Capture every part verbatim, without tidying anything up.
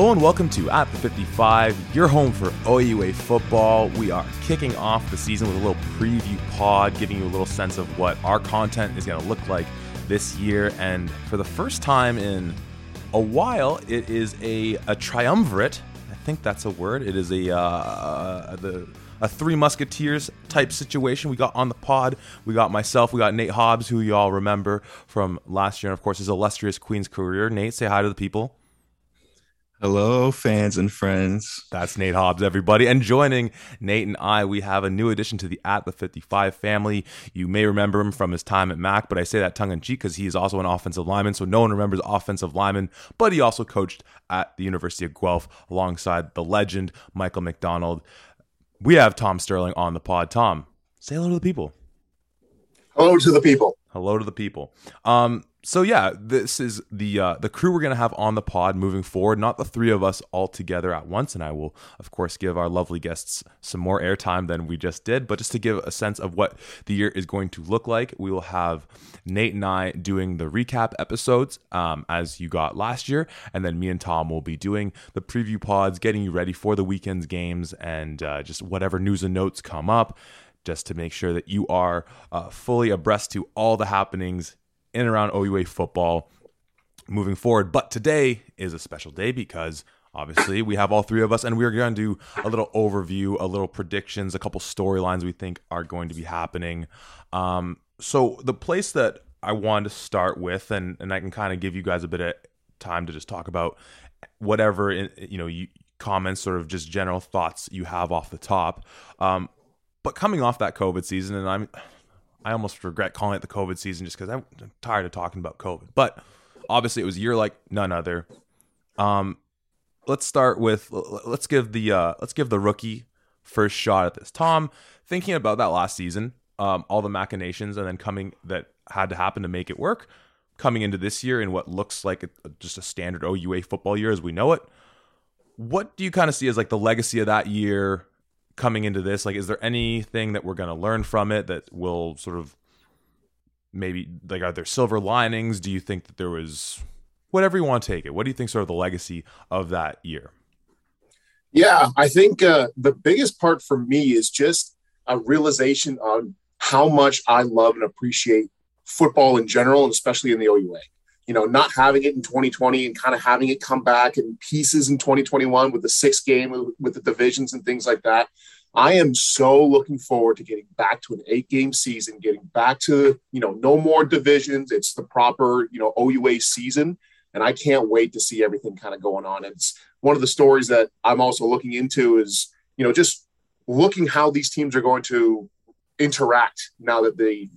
Hello and welcome to At the fifty-five, your home for O U A football. We are kicking off the season with a little preview pod, giving you a little sense of what our content is going to look like this year. And for the first time in a while, it is a, a triumvirate. I think that's a word. It is a uh, the a Three Musketeers type situation. We got on the pod. We got myself. We got Nate Hobbs, who you all remember from last year, and of course his illustrious Queen's career. Nate, say hi to the people. Hello, fans and friends. That's Nate Hobbs, everybody. And joining Nate and I, we have a new addition to the At the fifty-five family. You may remember him from his time at Mac, but I say that tongue-in-cheek because he is also an offensive lineman, so no one remembers offensive lineman, but he also coached at the University of Guelph alongside the legend, Michael McDonald. We have Tom Sterling on the pod. Tom, say hello to the people. Hello to the people. Hello to the people. Um... So yeah, this is the uh, the crew we're going to have on the pod moving forward, not the three of us all together at once, and I will, of course, give our lovely guests some more airtime than we just did, but just to give a sense of what the year is going to look like, we will have Nate and I doing the recap episodes um, as you got last year, and then me and Tom will be doing the preview pods, getting you ready for the weekend's games, and uh, just whatever news and notes come up, just to make sure that you are uh, fully abreast to all the happenings in and around O U A football moving forward. But today is a special day because obviously we have all three of us, and we're going to do a little overview, a little predictions, a couple storylines we think are going to be happening. Um, so the place that I wanted to start with, and, and I can kind of give you guys a bit of time to just talk about whatever, in, you know, you, comments, sort of just general thoughts you have off the top. Um, but coming off that COVID season, and I'm... I almost regret calling it the COVID season just because I'm tired of talking about COVID. But obviously, it was a year like none other. Um, let's start with let's give the uh, let's give the rookie first shot at this. Tom, thinking about that last season, um, all the machinations, and then coming that had to happen to make it work, coming into this year in what looks like a, just a standard O U A football year as we know it. What do you kind of see as like the legacy of that year? Coming into this, like, is there anything that we're going to learn from it that will sort of maybe, like, are there silver linings? Do you think that there was, whatever you want to take it, what do you think sort of the legacy of that year? Yeah, I think uh, the biggest part for me is just a realization on how much I love and appreciate football in general, and especially in the O U A. You know, not having it in twenty twenty and kind of having it come back in pieces in twenty twenty-one with the sixth game, with the divisions and things like that. I am so looking forward to getting back to an eight-game season, getting back to, you know, no more divisions. It's the proper, you know, O U A season, and I can't wait to see everything kind of going on. It's one of the stories that I'm also looking into is, you know, just looking how these teams are going to interact now that they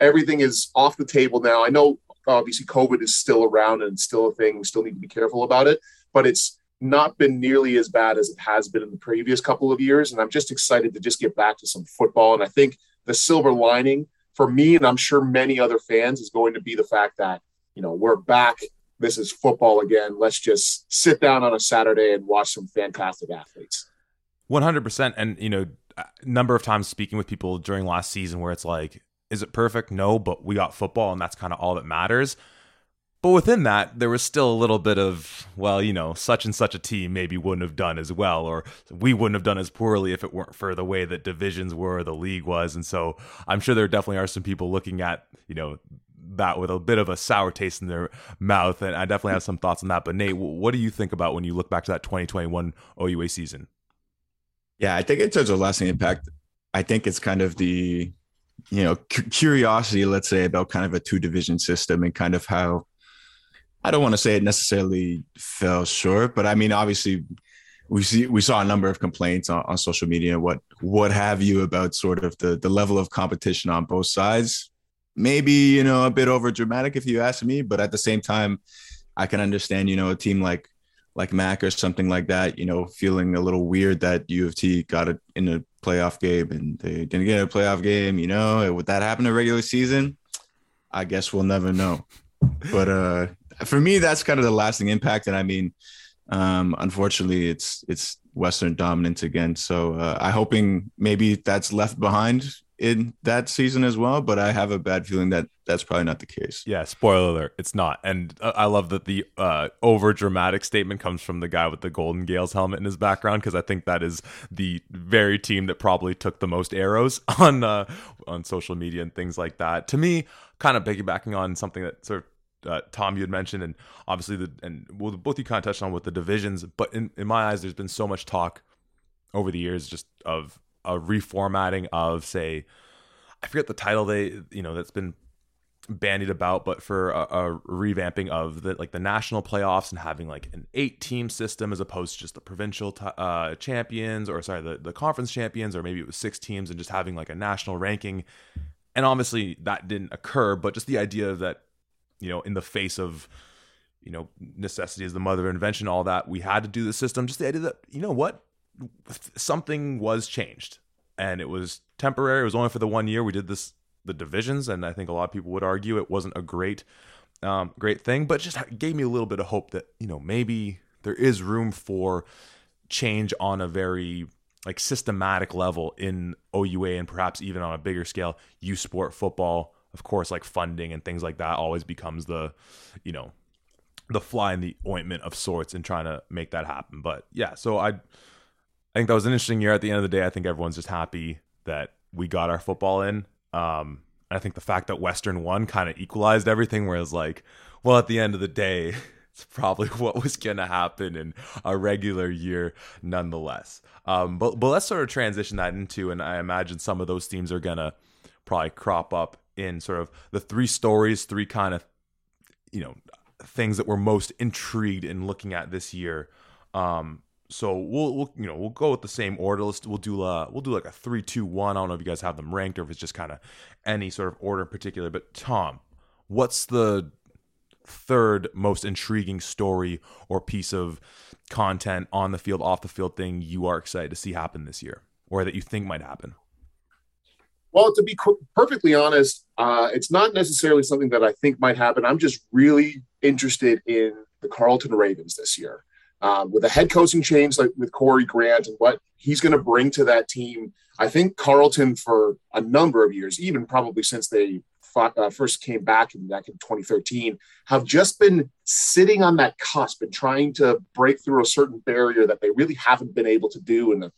everything is off the table now. I know obviously COVID is still around and it's still a thing. We still need to be careful about it, but it's not been nearly as bad as it has been in the previous couple of years. And I'm just excited to just get back to some football. And I think the silver lining for me, and I'm sure many other fans, is going to be the fact that, you know, we're back. This is football again. Let's just sit down on a Saturday and watch some fantastic athletes. one hundred percent. And, you know, a number of times speaking with people during last season where it's like, is it perfect? No, but we got football, and that's kind of all that matters. But within that, there was still a little bit of, well, you know, such and such a team maybe wouldn't have done as well, or we wouldn't have done as poorly if it weren't for the way that divisions were, or the league was. And so I'm sure there definitely are some people looking at, you know, that with a bit of a sour taste in their mouth. And I definitely have some thoughts on that. But Nate, what do you think about when you look back to that twenty twenty-one O U A season? Yeah, I think in terms of lasting impact, I think it's kind of the, you know, cu- curiosity, let's say, about kind of a two division system and kind of how, I don't want to say it necessarily fell short, but I mean, obviously we see, we saw a number of complaints on, on social media, what, what have you, about sort of the, the level of competition on both sides. Maybe, you know, a bit over dramatic if you ask me, but at the same time, I can understand, you know, a team like, like Mac or something like that, you know, feeling a little weird that U of T got it in a playoff game and they didn't get a playoff game. You know, would that happen in regular season? I guess we'll never know. But uh, for me, that's kind of the lasting impact. And I mean, um, unfortunately, it's it's Western dominance again. So uh, I'm hoping maybe that's left behind in that season as well, but I have a bad feeling that that's probably not the case. Yeah, spoiler alert, it's not. And uh, I love that the uh, over-dramatic statement comes from the guy with the Golden Gales helmet in his background, because I think that is the very team that probably took the most arrows on uh, on social media and things like that. To me, kind of piggybacking on something that sort of, uh, Tom, you had mentioned, and obviously, the and well, both you kind of touched on with the divisions, but in, in my eyes, there's been so much talk over the years just of a reformatting of, say, I forget the title they, you know, that's been bandied about, but for a, a revamping of the, like, the national playoffs and having like an eight team system as opposed to just the provincial t- uh, champions or sorry, the, the conference champions, or maybe it was six teams and just having like a national ranking. And obviously that didn't occur, but just the idea that, you know, in the face of, you know, necessity is the mother of invention, all that, we had to do the system. Just the idea that, you know what, something was changed, and it was temporary. It was only for the one year we did this, the divisions. And I think a lot of people would argue it wasn't a great, um, great thing, but just gave me a little bit of hope that, you know, maybe there is room for change on a very like systematic level in O U A, and perhaps even on a bigger scale, U Sport football, of course, like funding and things like that always becomes the, you know, the fly in the ointment of sorts in trying to make that happen. But yeah, so I, I think that was an interesting year. At the end of the day, I think everyone's just happy that we got our football in. Um, and I think the fact that Western won kind of equalized everything, whereas like, well, at the end of the day, it's probably what was going to happen in a regular year nonetheless. Um, but, but let's sort of transition that into, and I imagine some of those themes are going to probably crop up in sort of the three stories, three kind of, you know, things that we're most intrigued in looking at this year. Um, So we'll, we'll you know we'll go with the same order. Let's we'll do a, we'll do like a three two one. I don't know if you guys have them ranked or if it's just kind of any sort of order in particular. But Tom, what's the third most intriguing story or piece of content on the field, off the field thing you are excited to see happen this year, or that you think might happen? Well, to be co- perfectly honest, uh, it's not necessarily something that I think might happen. I'm just really interested in the Carleton Ravens this year. Um, with a head coaching change like with Corey Grant and what he's going to bring to that team, I think Carleton for a number of years, even probably since they fought, uh, first came back in, back in twenty thirteen, have just been sitting on that cusp and trying to break through a certain barrier that they really haven't been able to do in a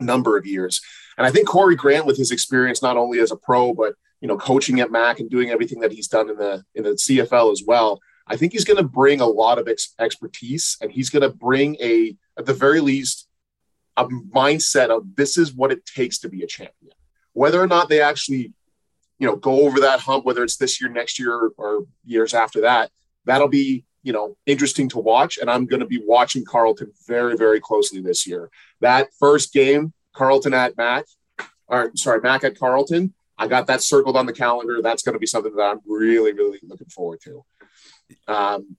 number of years. And I think Corey Grant, with his experience not only as a pro, but you know, coaching at Mac and doing everything that he's done in the in the C F L as well, I think he's going to bring a lot of ex- expertise, and he's going to bring a, at the very least, a mindset of this is what it takes to be a champion. Whether or not they actually, you know, go over that hump, whether it's this year, next year, or years after that, that'll be, you know, interesting to watch. And I'm going to be watching Carleton very, very closely this year. That first game, Carleton at Mac, or sorry, Mac at Carleton, I got that circled on the calendar. That's going to be something that I'm really, really looking forward to. Um,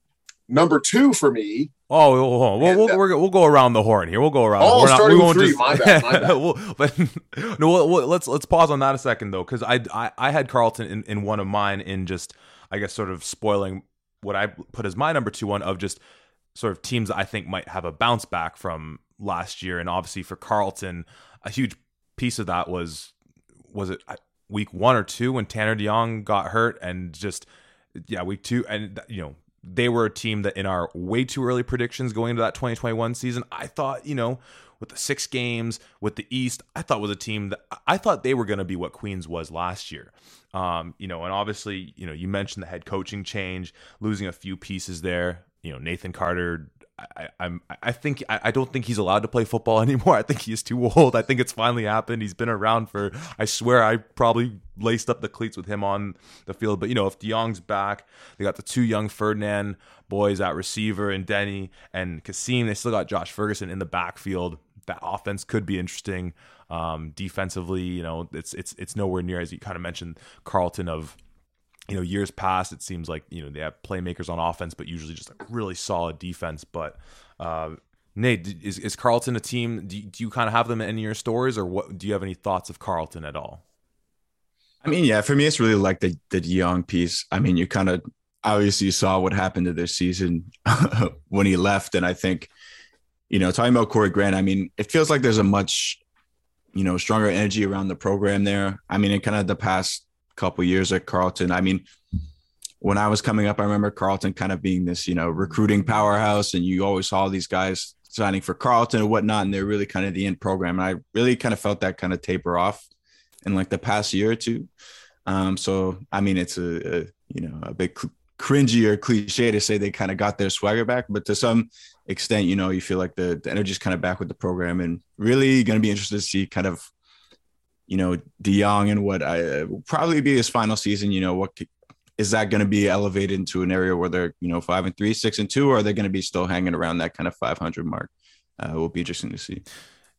number two for me. Oh, hold on. We'll, and, we'll, uh, we're, we'll go around the horn here. We'll go around. Oh, we're not, starting we won't three. Just, my bad. My bad. we'll, but no, we'll, we'll, let's let's pause on that a second though, because I, I I had Carleton in, in one of mine, in just I guess sort of spoiling what I put as my number two one of just sort of teams that I think might have a bounce back from last year, and obviously for Carleton, a huge piece of that was was it week one or two when Tanner DeJong got hurt, and just. Yeah, week two. And, you know, they were a team that in our way too early predictions going into that twenty twenty-one season, I thought, you know, with the six games, with the East, I thought was a team that I thought they were going to be what Queens was last year. Um, you know, and obviously, you know, you mentioned the head coaching change, losing a few pieces there. You know, Nathan Carter, I, I'm, I think, I, I don't think he's allowed to play football anymore. I think he's too old. I think it's finally happened. He's been around for, I swear, I probably laced up the cleats with him on the field. But, you know, if DeJong's back, they got the two young Ferdinand boys at receiver and Denny and Kasim. They still got Josh Ferguson in the backfield. That offense could be interesting. Um, defensively, you know, it's, it's, it's nowhere near, as you kind of mentioned, Carleton of, you know, years past, it seems like, you know, they have playmakers on offense, but usually just a really solid defense. But, uh, Nate, is, is Carleton a team, do you, do you kind of have them in your stories, or what, do you have any thoughts of Carleton at all? I mean, yeah, for me, it's really like the, the DeJong piece. I mean, you kind of obviously saw what happened to this season when he left. And I think, you know, talking about Corey Grant, I mean, it feels like there's a much you know, stronger energy around the program there. I mean, in kind of the past couple of years at Carleton, I mean, when I was coming up, I remember Carleton kind of being this, you know, recruiting powerhouse, and you always saw these guys signing for Carleton and whatnot, and they're really kind of the end program. And I really kind of felt that kind of taper off in like the past year or two. Um, so, I mean, it's a, a you know, a bit cl- cringy or cliche to say they kind of got their swagger back, but to some extent, you know, you feel like the, the energy is kind of back with the program, and really going to be interested to see kind of, you know, DeJong and what I uh, will probably be his final season, you know, what is that going to be elevated into an area where they're, you know, five and three, six and two, or are they going to be still hanging around that kind of five hundred mark? Uh, will be interesting to see.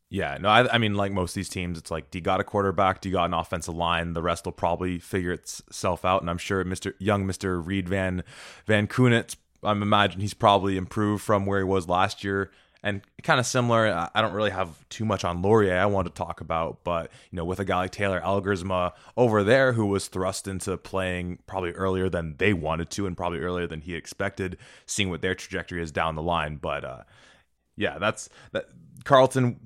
Yeah, no, I, I mean, like most of these teams, it's like, do you got a quarterback? Do you got an offensive line? The rest will probably figure itself out. And I'm sure Mister young Mister Reed Van Van Kunitz, I'm imagining he's probably improved from where he was last year. And kind of similar, I don't really have too much on Laurier I want to talk about, but you know, with a guy like Taylor Elgersma over there, who was thrust into playing probably earlier than they wanted to, and probably earlier than he expected, seeing what their trajectory is down the line. But uh, yeah, that's that Carleton.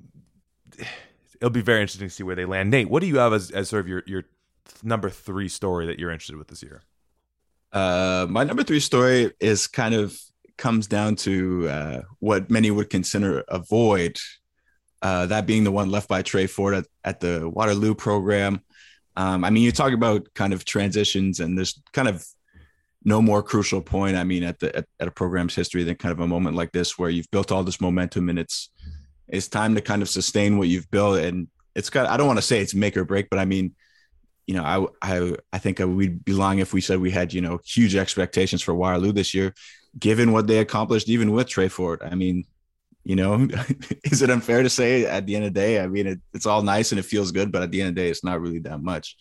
It'll be very interesting to see where they land. Nate, what do you have as, as sort of your, your number three story that you're interested with this year? Uh, my number three story is kind of comes down to uh, what many would consider a void, uh, that being the one left by Trey Ford at, at the Waterloo program. Um, I mean, you talk about kind of transitions, and there's kind of no more crucial point, I mean, at the at, at a program's history than kind of a moment like this, where you've built all this momentum, and it's it's time to kind of sustain what you've built. And it's got, I don't want to say it's make or break, but I mean, you know, I, I, I think we'd be lying if we said we had, you know, huge expectations for Waterloo this year, given what they accomplished, even with Trey Ford. I mean, you know, is it unfair to say at the end of the day? I mean, it, it's all nice and it feels good, but at the end of the day, it's not really that much.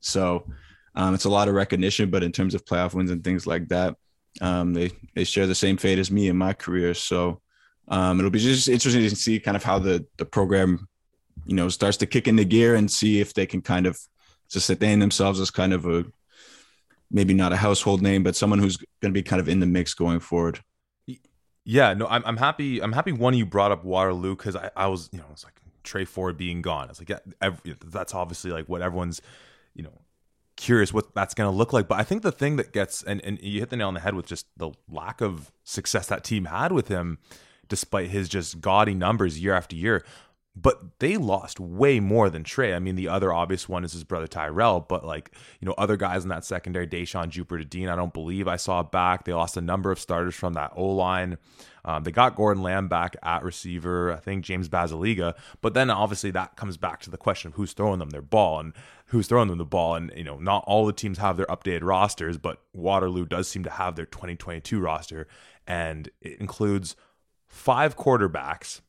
So um, it's a lot of recognition, but in terms of playoff wins and things like that, um, they, they share the same fate as me in my career. So, Um, it'll be just interesting to see kind of how the, the program, you know, starts to kick into gear, and see if they can kind of sustain themselves as kind of a, maybe not a household name, but someone who's going to be kind of in the mix going forward. Yeah, no, I'm I'm happy. I'm happy one, you brought up Waterloo, because I, I was, you know, it's like Trey Ford being gone. It's like, yeah, every, that's obviously like what everyone's, you know, curious what that's going to look like. But I think the thing that gets, and, and you hit the nail on the head with just the lack of success that team had with him, despite his just gaudy numbers year after year. But they lost way more than Trey. I mean, the other obvious one is his brother Tyrell, but like, you know, other guys in that secondary, Deshaun Jupiter Dean, I don't believe I saw back. They lost a number of starters from that O-line. Um, they got Gordon Lamb back at receiver, I think James Basiliga. But then obviously that comes back to the question of who's throwing them their ball and who's throwing them the ball. And, you know, not all the teams have their updated rosters, but Waterloo does seem to have their twenty twenty-two roster, and it includes five quarterbacks.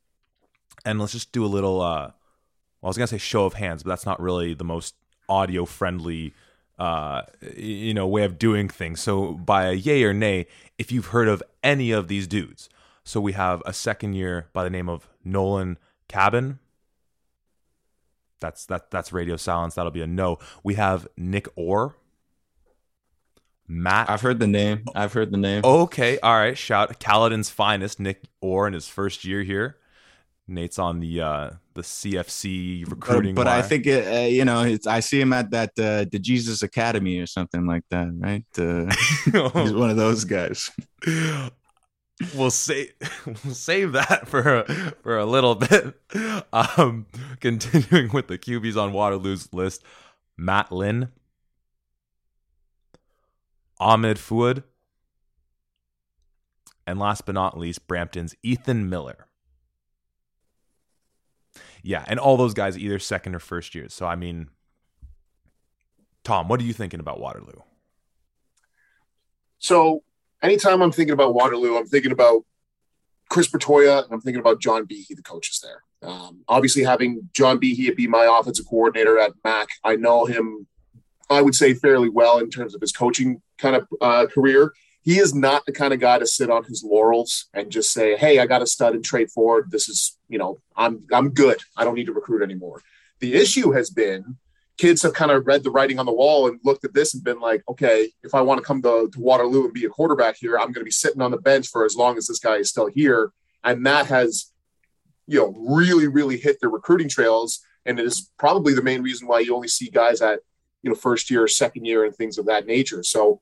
And let's just do a little uh well, I was gonna say show of hands, but that's not really the most audio friendly uh you know way of doing things. So by a yay or nay if you've heard of any of these dudes. So we have a second year by the name of Nolan Cabin. That's that that's radio silence. That'll be a no. We have Nick Orr. Matt, I've heard the name. I've heard the name. Okay, all right. Shout Caledon's finest, Nick Orr, in his first year here. Nate's on the uh, the C F C recruiting. But, but I think it, uh, you know, it's, I see him at that uh, the Jesus Academy or something like that, right? Uh, he's one of those guys. We'll say we'll save that for a, for a little bit. Um, continuing with the Q Bs on Waterloo's list, Matt Lynn. Ahmed Fouad, and last but not least, Brampton's Ethan Miller. Yeah, and all those guys either second or first years. So, I mean, Tom, what are you thinking about Waterloo? So, anytime I'm thinking about Waterloo, I'm thinking about Chris Portoya, and I'm thinking about John Behe, the coaches there. Um, obviously, having John Behe be my offensive coordinator at M A C, I know him, I would say, fairly well in terms of his coaching kind of uh, career. He is not the kind of guy to sit on his laurels and just say, hey, I got a stud and trade forward. This is, you know, I'm, I'm good. I don't need to recruit anymore. The issue has been kids have kind of read the writing on the wall and looked at this and been like, okay, if I want to come to, to Waterloo and be a quarterback here, I'm going to be sitting on the bench for as long as this guy is still here. And that has, you know, really, really hit their recruiting trails. And it is probably the main reason why you only see guys at, you know, first year or second year and things of that nature. So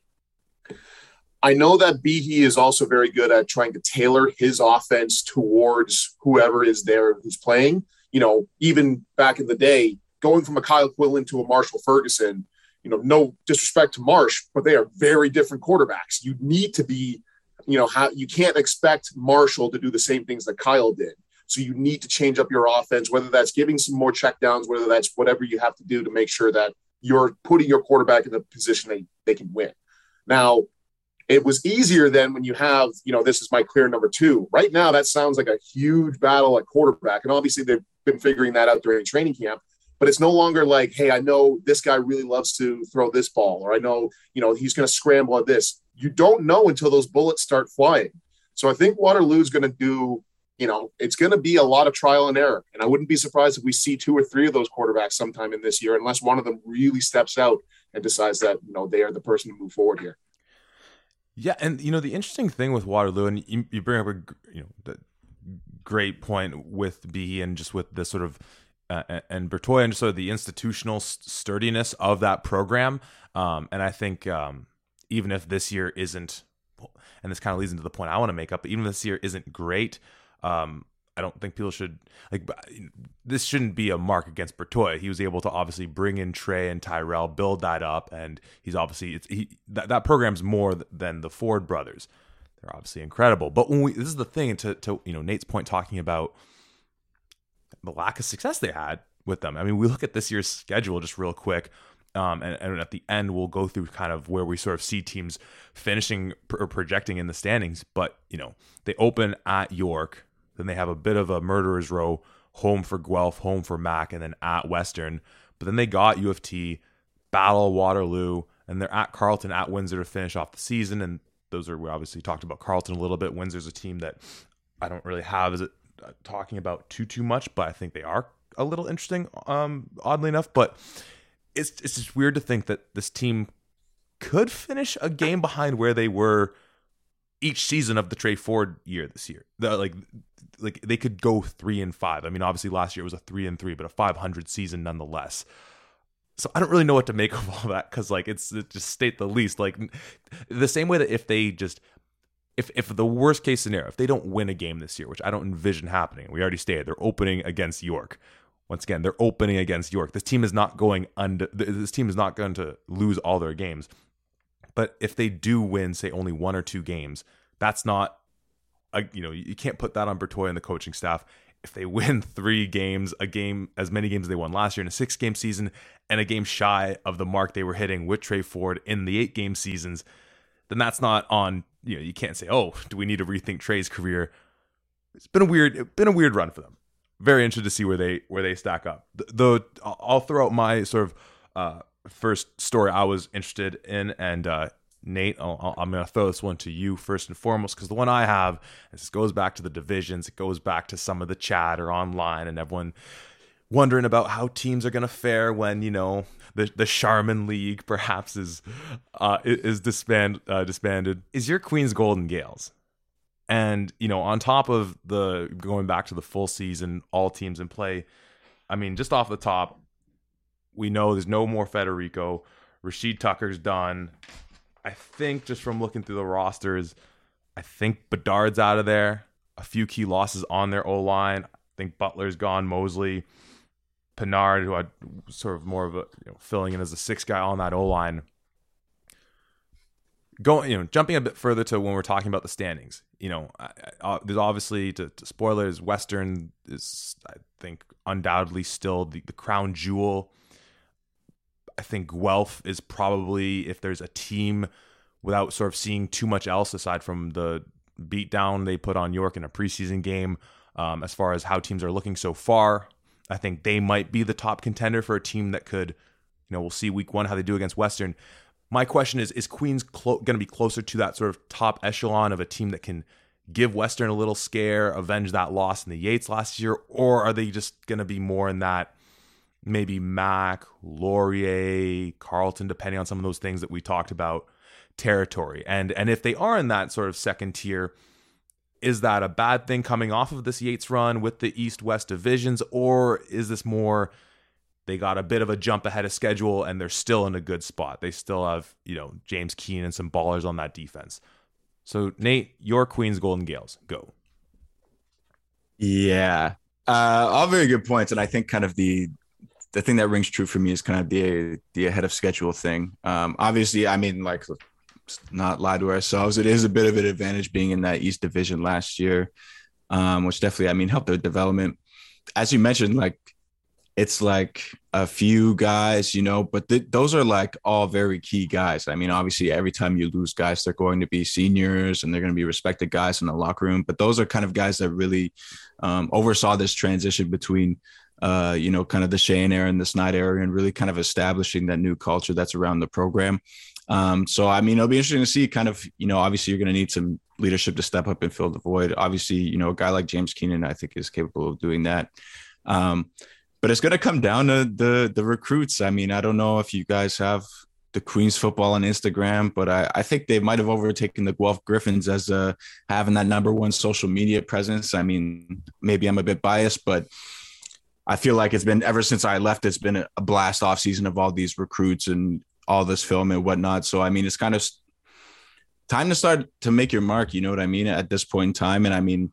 I know that Behe is also very good at trying to tailor his offense towards whoever is there who's playing. You know, even back in the day, going from a Kyle Quillen to a Marshall Ferguson, you know, no disrespect to Marsh, but they are very different quarterbacks. You need to be, you know, how you can't expect Marshall to do the same things that Kyle did. So you need to change up your offense, whether that's giving some more checkdowns, whether that's whatever you have to do to make sure that you're putting your quarterback in the position that they can win. Now, it was easier then when you have, you know, this is my clear number two. Right now, that sounds like a huge battle at quarterback. And obviously, they've been figuring that out during training camp. But it's no longer like, hey, I know this guy really loves to throw this ball, or I know, you know, he's going to scramble at this. You don't know until those bullets start flying. So I think Waterloo's going to do, you know, it's going to be a lot of trial and error. And I wouldn't be surprised if we see two or three of those quarterbacks sometime in this year, unless one of them really steps out and decides that, you know, they are the person to move forward here. Yeah. And, you know, the interesting thing with Waterloo, and you, you bring up a, you know, the great point with Behe and just with the sort of, uh, and Portoya and just sort of the institutional sturdiness of that program. Um, and I think um, even if this year isn't, and this kind of leads into the point I want to make up, but even if this year isn't great, Um, I don't think people should like. This shouldn't be a mark against Portoya. He was able to obviously bring in Trey and Tyrell, build that up, and he's obviously it's he that, that program's more than the Ford brothers. They're obviously incredible. But when we this is the thing to to you know Nate's point talking about the lack of success they had with them. I mean, we look at this year's schedule just real quick. Um, and, and at the end, we'll go through kind of where we sort of see teams finishing or projecting in the standings. But, you know, they open at York. Then they have a bit of a murderer's row, home for Guelph, home for Mac, and then at Western. But then they got U of T, battle Waterloo, and they're at Carleton, at Windsor to finish off the season. And those are, we obviously talked about Carleton a little bit. Windsor's a team that I don't really have is it, uh, talking about too, too much, but I think they are a little interesting, um, oddly enough. But it's it's just weird to think that this team could finish a game behind where they were each season of the Trey Ford year this year. The, like, like they could go three and five. I mean, obviously last year it was a three and three, but a five hundred season nonetheless. So I don't really know what to make of all that because, like, it's it just state the least. Like the same way that if they just if if the worst case scenario, if they don't win a game this year, which I don't envision happening, we already stated they're opening against York. Once again, they're opening against York. This team is not going under. This team is not going to lose all their games. But if they do win, say only one or two games, that's not, a, you know, you can't put that on Portoya and the coaching staff. If they win three games, a game, as many games as they won last year in a six-game season, and a game shy of the mark they were hitting with Trey Ford in the eight-game seasons, then that's not on. You know, you can't say, oh, do we need to rethink Trey's career? It's been a weird, it's been a weird run for them. Very interested to see where they where they stack up. Though I'll throw out my sort of uh, first story I was interested in, and uh, Nate, I'll, I'm going to throw this one to you first and foremost because the one I have, this goes back to the divisions, it goes back to some of the chatter online and everyone wondering about how teams are going to fare when you know the the Charmin League perhaps is uh, is disband uh, disbanded. Is your Queen's Golden Gales? And, you know, on top of the going back to the full season, all teams in play, I mean, just off the top, we know there's no more Federico. Rashid Tucker's done. I think just from looking through the rosters, I think Bedard's out of there. A few key losses on their O-line. I think Butler's gone. Mosley, Pinard, who I sort of more of a you know, filling in as a sixth guy on that O-line. Going, you know, jumping a bit further to when we're talking about the standings, you know, I, I, there's obviously to, to spoilers. Western is, I think, undoubtedly still the, the crown jewel. I think Guelph is probably, if there's a team without sort of seeing too much else aside from the beatdown they put on York in a preseason game, um, as far as how teams are looking so far, I think they might be the top contender for a team that could, you know, we'll see week one how they do against Western. My question is, is Queens clo- going to be closer to that sort of top echelon of a team that can give Western a little scare, avenge that loss in the Yates last year, or are they just going to be more in that maybe Mac, Laurier, Carleton, depending on some of those things that we talked about, territory? And, and if they are in that sort of second tier, is that a bad thing coming off of this Yates run with the East-West divisions, or is this more They got a bit of a jump ahead of schedule, and they're still in a good spot. They still have, you know, James Keane and some ballers on that defense. So, Nate, your Queens Golden Gales, go. Yeah, uh, all very good points, and I think kind of the the thing that rings true for me is kind of the the ahead of schedule thing. Um, obviously, I mean, like, let's not lie to ourselves, it is a bit of an advantage being in that East Division last year, um, which definitely, I mean, helped their development. As you mentioned, like, it's like a few guys, you know, but th- those are like all very key guys. I mean, obviously, every time you lose guys, they're going to be seniors and they're going to be respected guys in the locker room. But those are kind of guys that really um, oversaw this transition between, uh, you know, kind of the Sheahan era and the Snyder era and really kind of establishing that new culture that's around the program. Um, so, I mean, it'll be interesting to see kind of, you know, obviously, you're going to need some leadership to step up and fill the void. Obviously, you know, a guy like James Keenan, I think, is capable of doing that. Um But it's going to come down to the the recruits. I mean, I don't know if you guys have the Queens football on Instagram, but I, I think they might have overtaken the Guelph Griffins as uh, having that number one social media presence. I mean, maybe I'm a bit biased, but I feel like it's been ever since I left, it's been a blast off season of all these recruits and all this film and whatnot. So, I mean, it's kind of time to start to make your mark. You know what I mean? At this point in time. And I mean,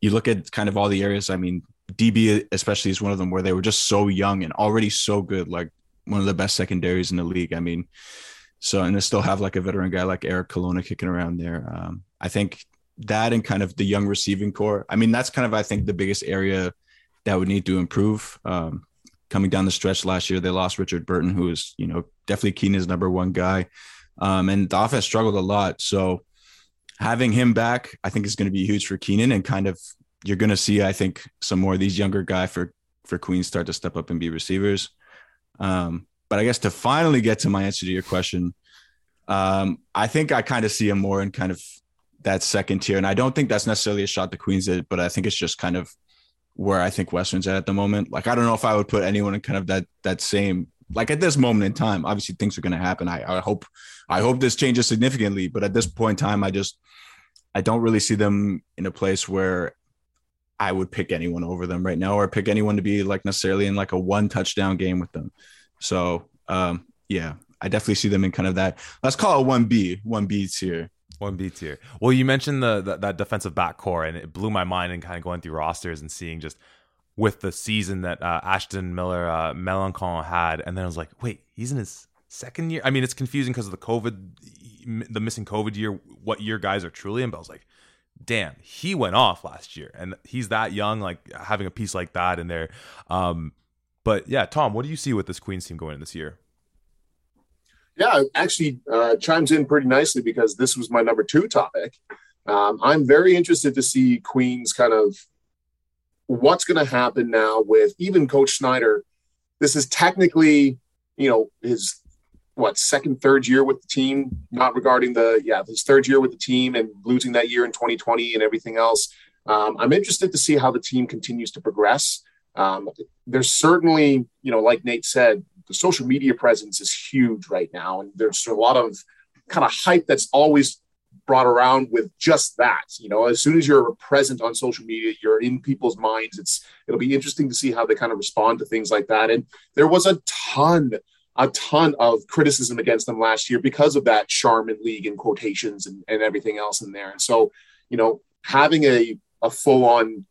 you look at kind of all the areas. I mean, D B especially is one of them where they were just so young and already so good, like one of the best secondaries in the league. I mean, so, and they still have like a veteran guy like Eric Colonna kicking around there. Um, I think that and kind of the young receiving core, I mean, that's kind of, I think, the biggest area that would need to improve. Um, coming down the stretch last year, they lost Richard Burton, who is, you know, definitely Keenan's number one guy. Um, and the offense struggled a lot. So having him back, I think, is going to be huge for Keenan, and kind of, you're going to see, I think, some more of these younger guys for, for Queens start to step up and be receivers. Um, but I guess to finally get to my answer to your question, um, I think I kind of see him more in kind of that second tier. And I don't think that's necessarily a shot the Queens did, but I think it's just kind of where I think Western's at at the moment. Like, I don't know if I would put anyone in kind of that, that same, like at this moment in time, obviously things are going to happen. I, I hope, I hope this changes significantly, but at this point in time, I just, I don't really see them in a place where I would pick anyone over them right now, or pick anyone to be like necessarily in like a one touchdown game with them. So um, yeah, I definitely see them in kind of that, let's call it one B, one B tier, one B tier. Well, you mentioned the, the that defensive back core, and it blew my mind, and kind of going through rosters and seeing just with the season that uh, Ashton Miller uh, Melancon had. And then I was like, wait, he's in his second year. I mean, it's confusing because of the COVID, the missing COVID year, what year guys are truly in, but I was like, damn, he went off last year, and he's that young, like having a piece like that in there. Um, but yeah, Tom, what do you see with this Queens team going in this year? Yeah, actually uh, chimes in pretty nicely, because this was my number two topic. Um, I'm very interested to see Queens kind of what's going to happen now with even Coach Snyder. This is technically, you know, his what, second, third year with the team, not regarding the, yeah, his third year with the team and losing that year in twenty twenty and everything else. Um, I'm interested to see how the team continues to progress. Um, there's certainly, you know, like Nate said, the social media presence is huge right now. And there's a lot of kind of hype that's always brought around with just that. You know, as soon as you're present on social media, you're in people's minds. It's, it'll be interesting to see how they kind of respond to things like that. And there was a ton a ton of criticism against them last year because of that Charmin League and quotations and, and everything else in there. And so, you know, having a, a full on,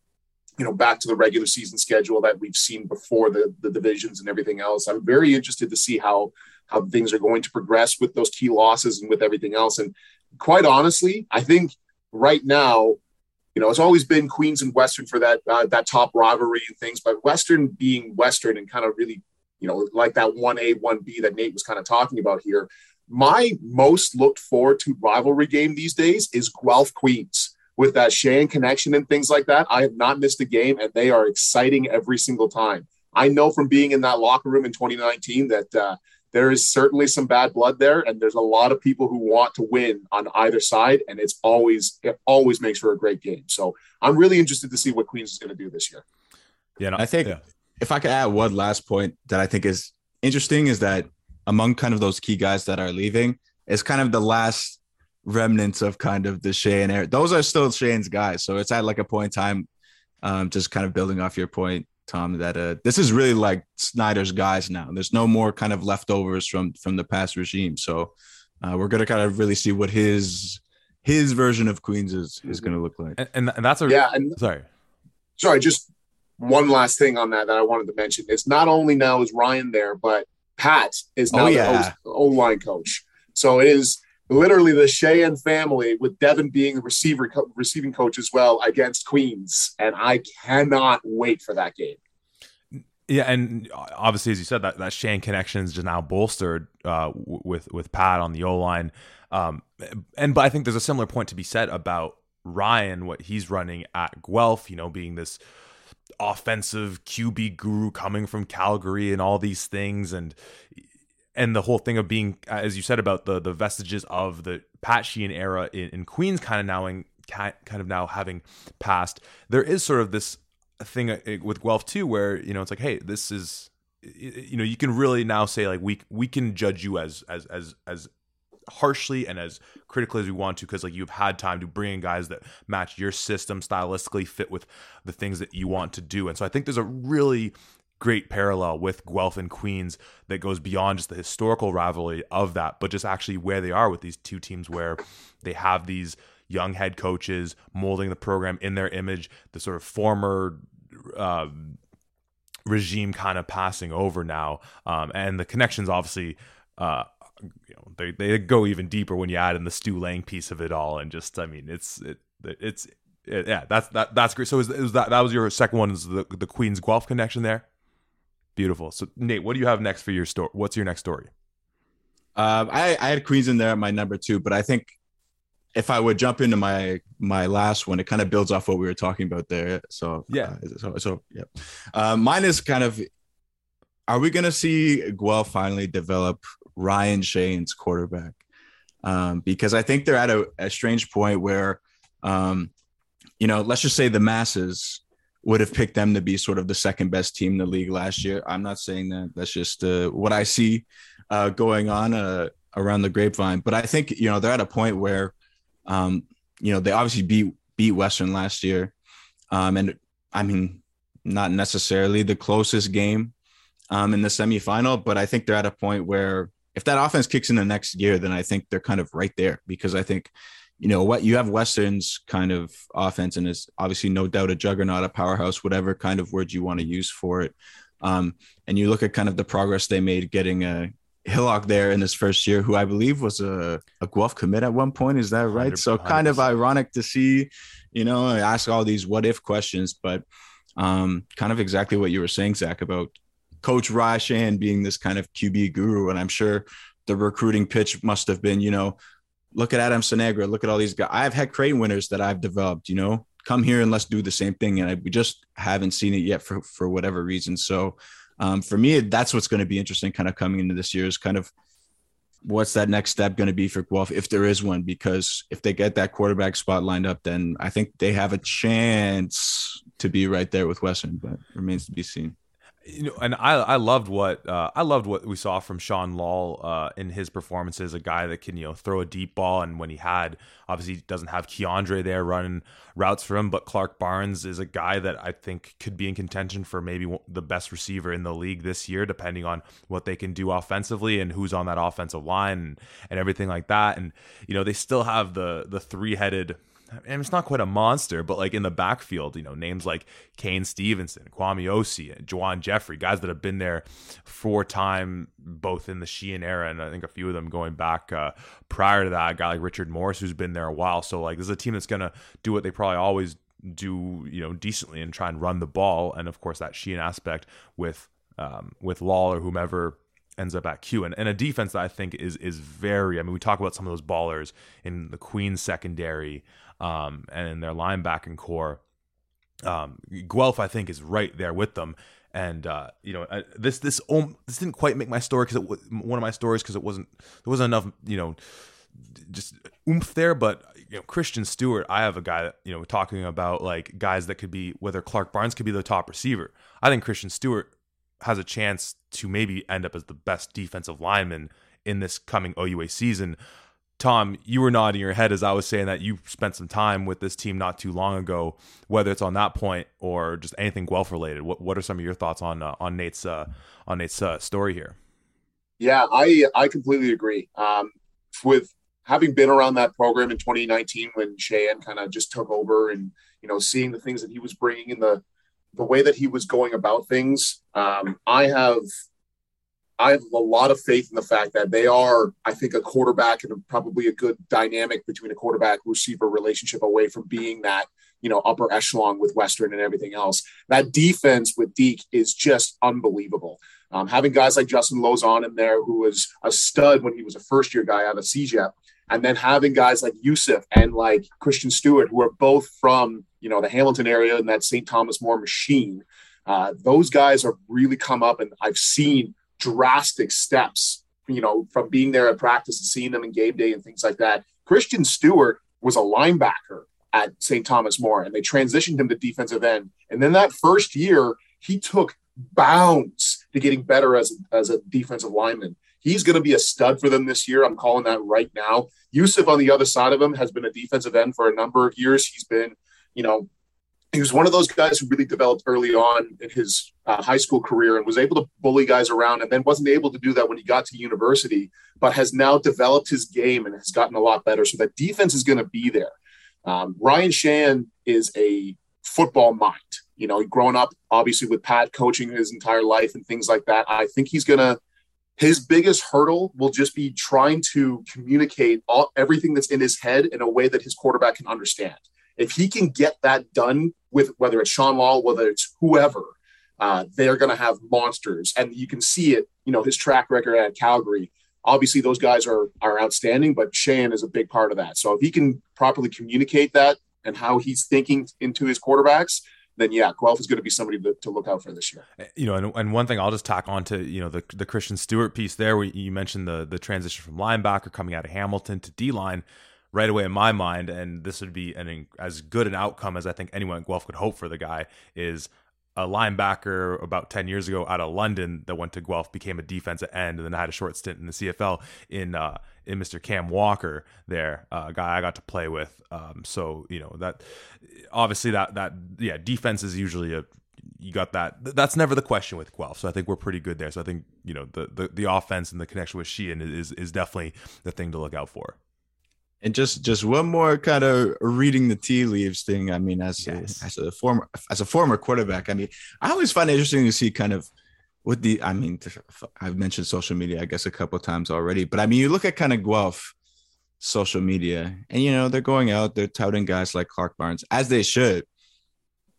you know, back to the regular season schedule that we've seen before, the, the divisions and everything else, I'm very interested to see how, how things are going to progress with those key losses and with everything else. And quite honestly, I think right now, you know, it's always been Queens and Western for that, uh, that top rivalry and things, but Western being Western and kind of really, you know, like that one A, one B that Nate was kind of talking about here. My most looked forward to rivalry game these days is Guelph Queens with that Sheahan connection and things like that. I have not missed a game, and they are exciting every single time. I know from being in that locker room in twenty nineteen that uh, there is certainly some bad blood there, and there's a lot of people who want to win on either side, and it's always, it always makes for a great game. So I'm really interested to see what Queens is going to do this year. Yeah, no, I think yeah. – If I could add one last point that I think is interesting is that among kind of those key guys that are leaving, it's kind of the last remnants of kind of the Sheahan era. Those are still Sheahan's guys. So it's at like a point in time, um, just kind of building off your point, Tom, that uh, this is really like Snyder's guys now. There's no more kind of leftovers from from the past regime. So uh, we're going to kind of really see what his his version of Queens is is going to look like. And, and that's a yeah. And, sorry, sorry. Just one last thing on that that I wanted to mention is not only now is Ryan there, but Pat is now oh, yeah. the O-line coach. So it is literally the Sheahan family, with Devin being the receiver co- receiving coach as well, against Queens, and I cannot wait for that game. Yeah, and obviously, as you said, that that Sheahan connection is just now bolstered uh, with with Pat on the O line, um, and but I think there's a similar point to be said about Ryan, what he's running at Guelph, you know, being this offensive Q B guru coming from Calgary and all these things, and. And the whole thing of being, as you said, about the the vestiges of the Pat Sheahan era in, in Queens, kind of now in, kind of now having passed, there is sort of this thing with Guelph too, where you know it's like, hey, this is, you know, you can really now say like we we can judge you as as as as harshly and as critically as we want to, because like you've had time to bring in guys that match your system stylistically, fit with the things that you want to do, and so I think there's a really great parallel with Guelph and Queens that goes beyond just the historical rivalry of that, but just actually where they are with these two teams, where they have these young head coaches molding the program in their image, the sort of former uh, regime kind of passing over now. Um, and the connections obviously, uh, you know, they, they go even deeper when you add in the Stu Lang piece of it all. And just, I mean, it's, it, it's, it, yeah, that's, that, that's great. So is, is that, that was your second one, is the, the Queens Guelph connection there? Beautiful. So, Nate, what do you have next for your story? What's your next story? Um, I, I had Queens in there at my number two, but I think if I would jump into my my last one, it kind of builds off what we were talking about there. So, yeah. Uh, so, so yeah. Uh, mine is kind of, are we going to see Guelph finally develop Ryan Sheahan's quarterback? Um, because I think they're at a, a strange point where, um, you know, let's just say the masses would have picked them to be sort of the second best team in the league last year. I'm not saying that. That's just uh, what I see uh, going on uh, around the grapevine. But I think, you know, they're at a point where, um, you know, they obviously beat beat Western last year. Um, and, I mean, not necessarily the closest game um, in the semifinal, but I think they're at a point where if that offense kicks in the next year, then I think they're kind of right there, because I think – you know what, you have Western's kind of offense, and it's obviously no doubt a juggernaut, a powerhouse, whatever kind of word you want to use for it. Um, and you look at kind of the progress they made getting a Hillock there in his first year, who I believe was a, a Guelph commit at one point. Is that right? So kind of ironic to see, you know, ask all these what if questions, but um, kind of exactly what you were saying, Zach, about Coach Ryan Sheahan being this kind of Q B guru. And I'm sure the recruiting pitch must have been, you know, look at Adam Sonegra, look at all these guys. I've had Crate winners that I've developed, you know, come here and let's do the same thing. And I, we just haven't seen it yet for, for whatever reason. So um, for me, that's what's going to be interesting kind of coming into this year, is kind of what's that next step going to be for Guelph, if there is one, because if they get that quarterback spot lined up, then I think they have a chance to be right there with Western, but remains to be seen. You know, and I I loved what uh, I loved what we saw from Sean Law uh, in his performances. A guy that can, you know, throw a deep ball, and when he had, obviously he doesn't have Keiondre there running routes for him, but Clark Barnes is a guy that I think could be in contention for maybe the best receiver in the league this year, depending on what they can do offensively and who's on that offensive line and, and everything like that. And you know, they still have the the three headed. And it's not quite a monster, but like in the backfield, you know, names like Kane Stevenson, Kwame Osi, and Juwan Jeffrey, guys that have been there four time, both in the Sheahan era, and I think a few of them going back uh, prior to that. A guy like Richard Morris, who's been there a while. So like, this is a team that's going to do what they probably always do, you know, decently, and try and run the ball. And of course, that Sheahan aspect with um, with Law or whomever ends up at Q, and, and a defense that I think is is very. I mean, we talk about some of those ballers in the Queens secondary. Um, and in their linebacking core, um, Guelph, I think, is right there with them. And uh, you know, I, this this um, this didn't quite make my story because one of my stories because it wasn't there wasn't enough, you know, just oomph there. But you know, Christian Stewart, I have a guy that, you know, talking about like guys that could be, whether Clark Barnes could be the top receiver. I think Christian Stewart has a chance to maybe end up as the best defensive lineman in this coming O U A season. Tom, you were nodding your head as I was saying that you spent some time with this team not too long ago, whether it's on that point or just anything Guelph related. What what are some of your thoughts on uh, on Nate's uh, on Nate's uh, story here? Yeah, I I completely agree. Um, with having been around that program in twenty nineteen when Sheahan kind of just took over, and you know, seeing the things that he was bringing and the the way that he was going about things, um, I have. I have a lot of faith in the fact that they are, I think, a quarterback and probably a good dynamic between a quarterback-receiver relationship away from being that, you know, upper echelon with Western and everything else. That defense with Deke is just unbelievable. Um, having guys like Justin Lozon in there, who was a stud when he was a first-year guy out of C J E P, and then having guys like Yusuf and like Christian Stewart, who are both from, you know, the Hamilton area and that Saint Thomas More machine. Uh, those guys have really come up, and I've seen drastic steps, you know, from being there at practice and seeing them in game day and things like that. Christian Stewart was a linebacker at Saint Thomas More, and they transitioned him to defensive end. And then that first year, he took bounds to getting better as, as a defensive lineman. He's going to be a stud for them this year. I'm calling that right now. Yusuf, on the other side of him, has been a defensive end for a number of years. He's been, you know, he was one of those guys who really developed early on in his uh, high school career and was able to bully guys around, and then wasn't able to do that when he got to university, but has now developed his game and has gotten a lot better. So that defense is going to be there. Um, Ryan Sheahan is a football mind, you know, growing up obviously with Pat coaching his entire life and things like that. I think he's going to, his biggest hurdle will just be trying to communicate all, everything that's in his head in a way that his quarterback can understand. If he can get that done with whether it's Sean Law, whether it's whoever, uh, they're going to have monsters. And you can see it, you know, his track record at Calgary. Obviously, those guys are are outstanding, but Sheahan is a big part of that. So if he can properly communicate that and how he's thinking into his quarterbacks, then yeah, Guelph is going to be somebody to, to look out for this year. You know, and, and one thing I'll just tack on to, you know, the the Christian Stewart piece there, where you mentioned the the transition from linebacker coming out of Hamilton to D-line. Right away in my mind, and this would be an as good an outcome as I think anyone at Guelph could hope for the guy, is a linebacker about ten years ago out of London that went to Guelph, became a defensive end, and then had a short stint in the C F L in uh, in Mister Cam Walker there, a uh, guy I got to play with. Um, so, you know, that obviously that, that yeah, defense is usually a, you got that. That's never the question with Guelph. So I think we're pretty good there. So I think, you know, the, the, the offense and the connection with Sheahan is, is definitely the thing to look out for. And just, just one more kind of reading the tea leaves thing. I mean, as, yes. as a former as a former quarterback, I mean, I always find it interesting to see kind of what the, I mean, I've mentioned social media, I guess, a couple of times already. But I mean, you look at kind of Guelph social media and, you know, they're going out, they're touting guys like Clark Barnes, as they should.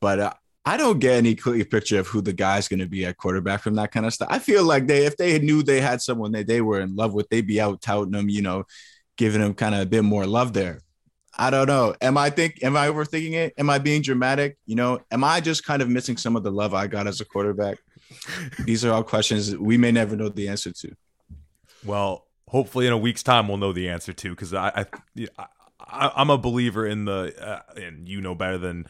But uh, I don't get any clear picture of who the guy's going to be at quarterback from that kind of stuff. I feel like they, if they knew they had someone that they were in love with, they'd be out touting them, you know, giving him kind of a bit more love there. I don't know. Am I think, am I overthinking it? Am I being dramatic? You know, am I just kind of missing some of the love I got as a quarterback? These are all questions we may never know the answer to. Well, hopefully in a week's time, we'll know the answer to, because I, I, I, I'm a believer in the, uh, and you know better than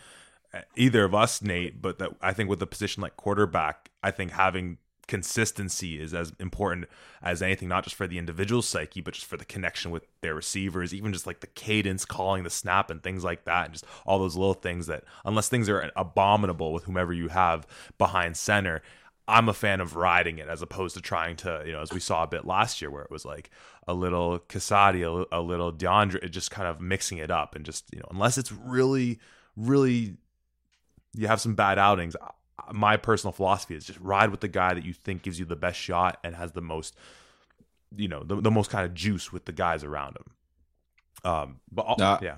either of us, Nate, but that I think with a position like quarterback, I think having consistency is as important as anything, not just for the individual psyche, but just for the connection with their receivers, even just like the cadence, calling the snap and things like that, and just all those little things that, unless things are abominable with whomever you have behind center, I'm a fan of riding it as opposed to trying to, you know, as we saw a bit last year, where it was like a little Casati, a, a little DeAndre, just kind of mixing it up, and just, you know, unless it's really, really, you have some bad outings. My personal philosophy is just ride with the guy that you think gives you the best shot and has the most, you know, the, the most kind of juice with the guys around him. Um, but all, uh, yeah.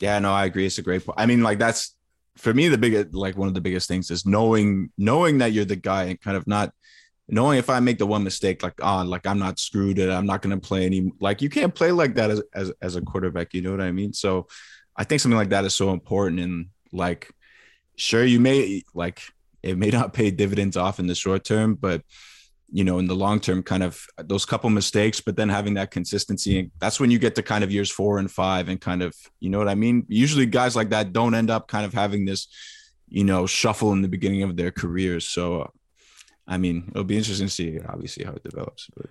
Yeah, no, I agree. It's a great point. I mean, like, that's for me, the biggest, like one of the biggest things is knowing, knowing that you're the guy, and kind of not knowing if I make the one mistake, like, oh, like I'm not screwed and I'm not going to play any, like you can't play like that as, as, as a quarterback. You know what I mean? So I think something like that is so important. And like, sure, you may, like, it may not pay dividends off in the short term, but, you know, in the long term, kind of those couple mistakes, but then having that consistency, and that's when you get to kind of years four and five and kind of, you know what I mean? Usually guys like that don't end up kind of having this, you know, shuffle in the beginning of their careers. So, I mean, it'll be interesting to see, obviously, how it develops. But.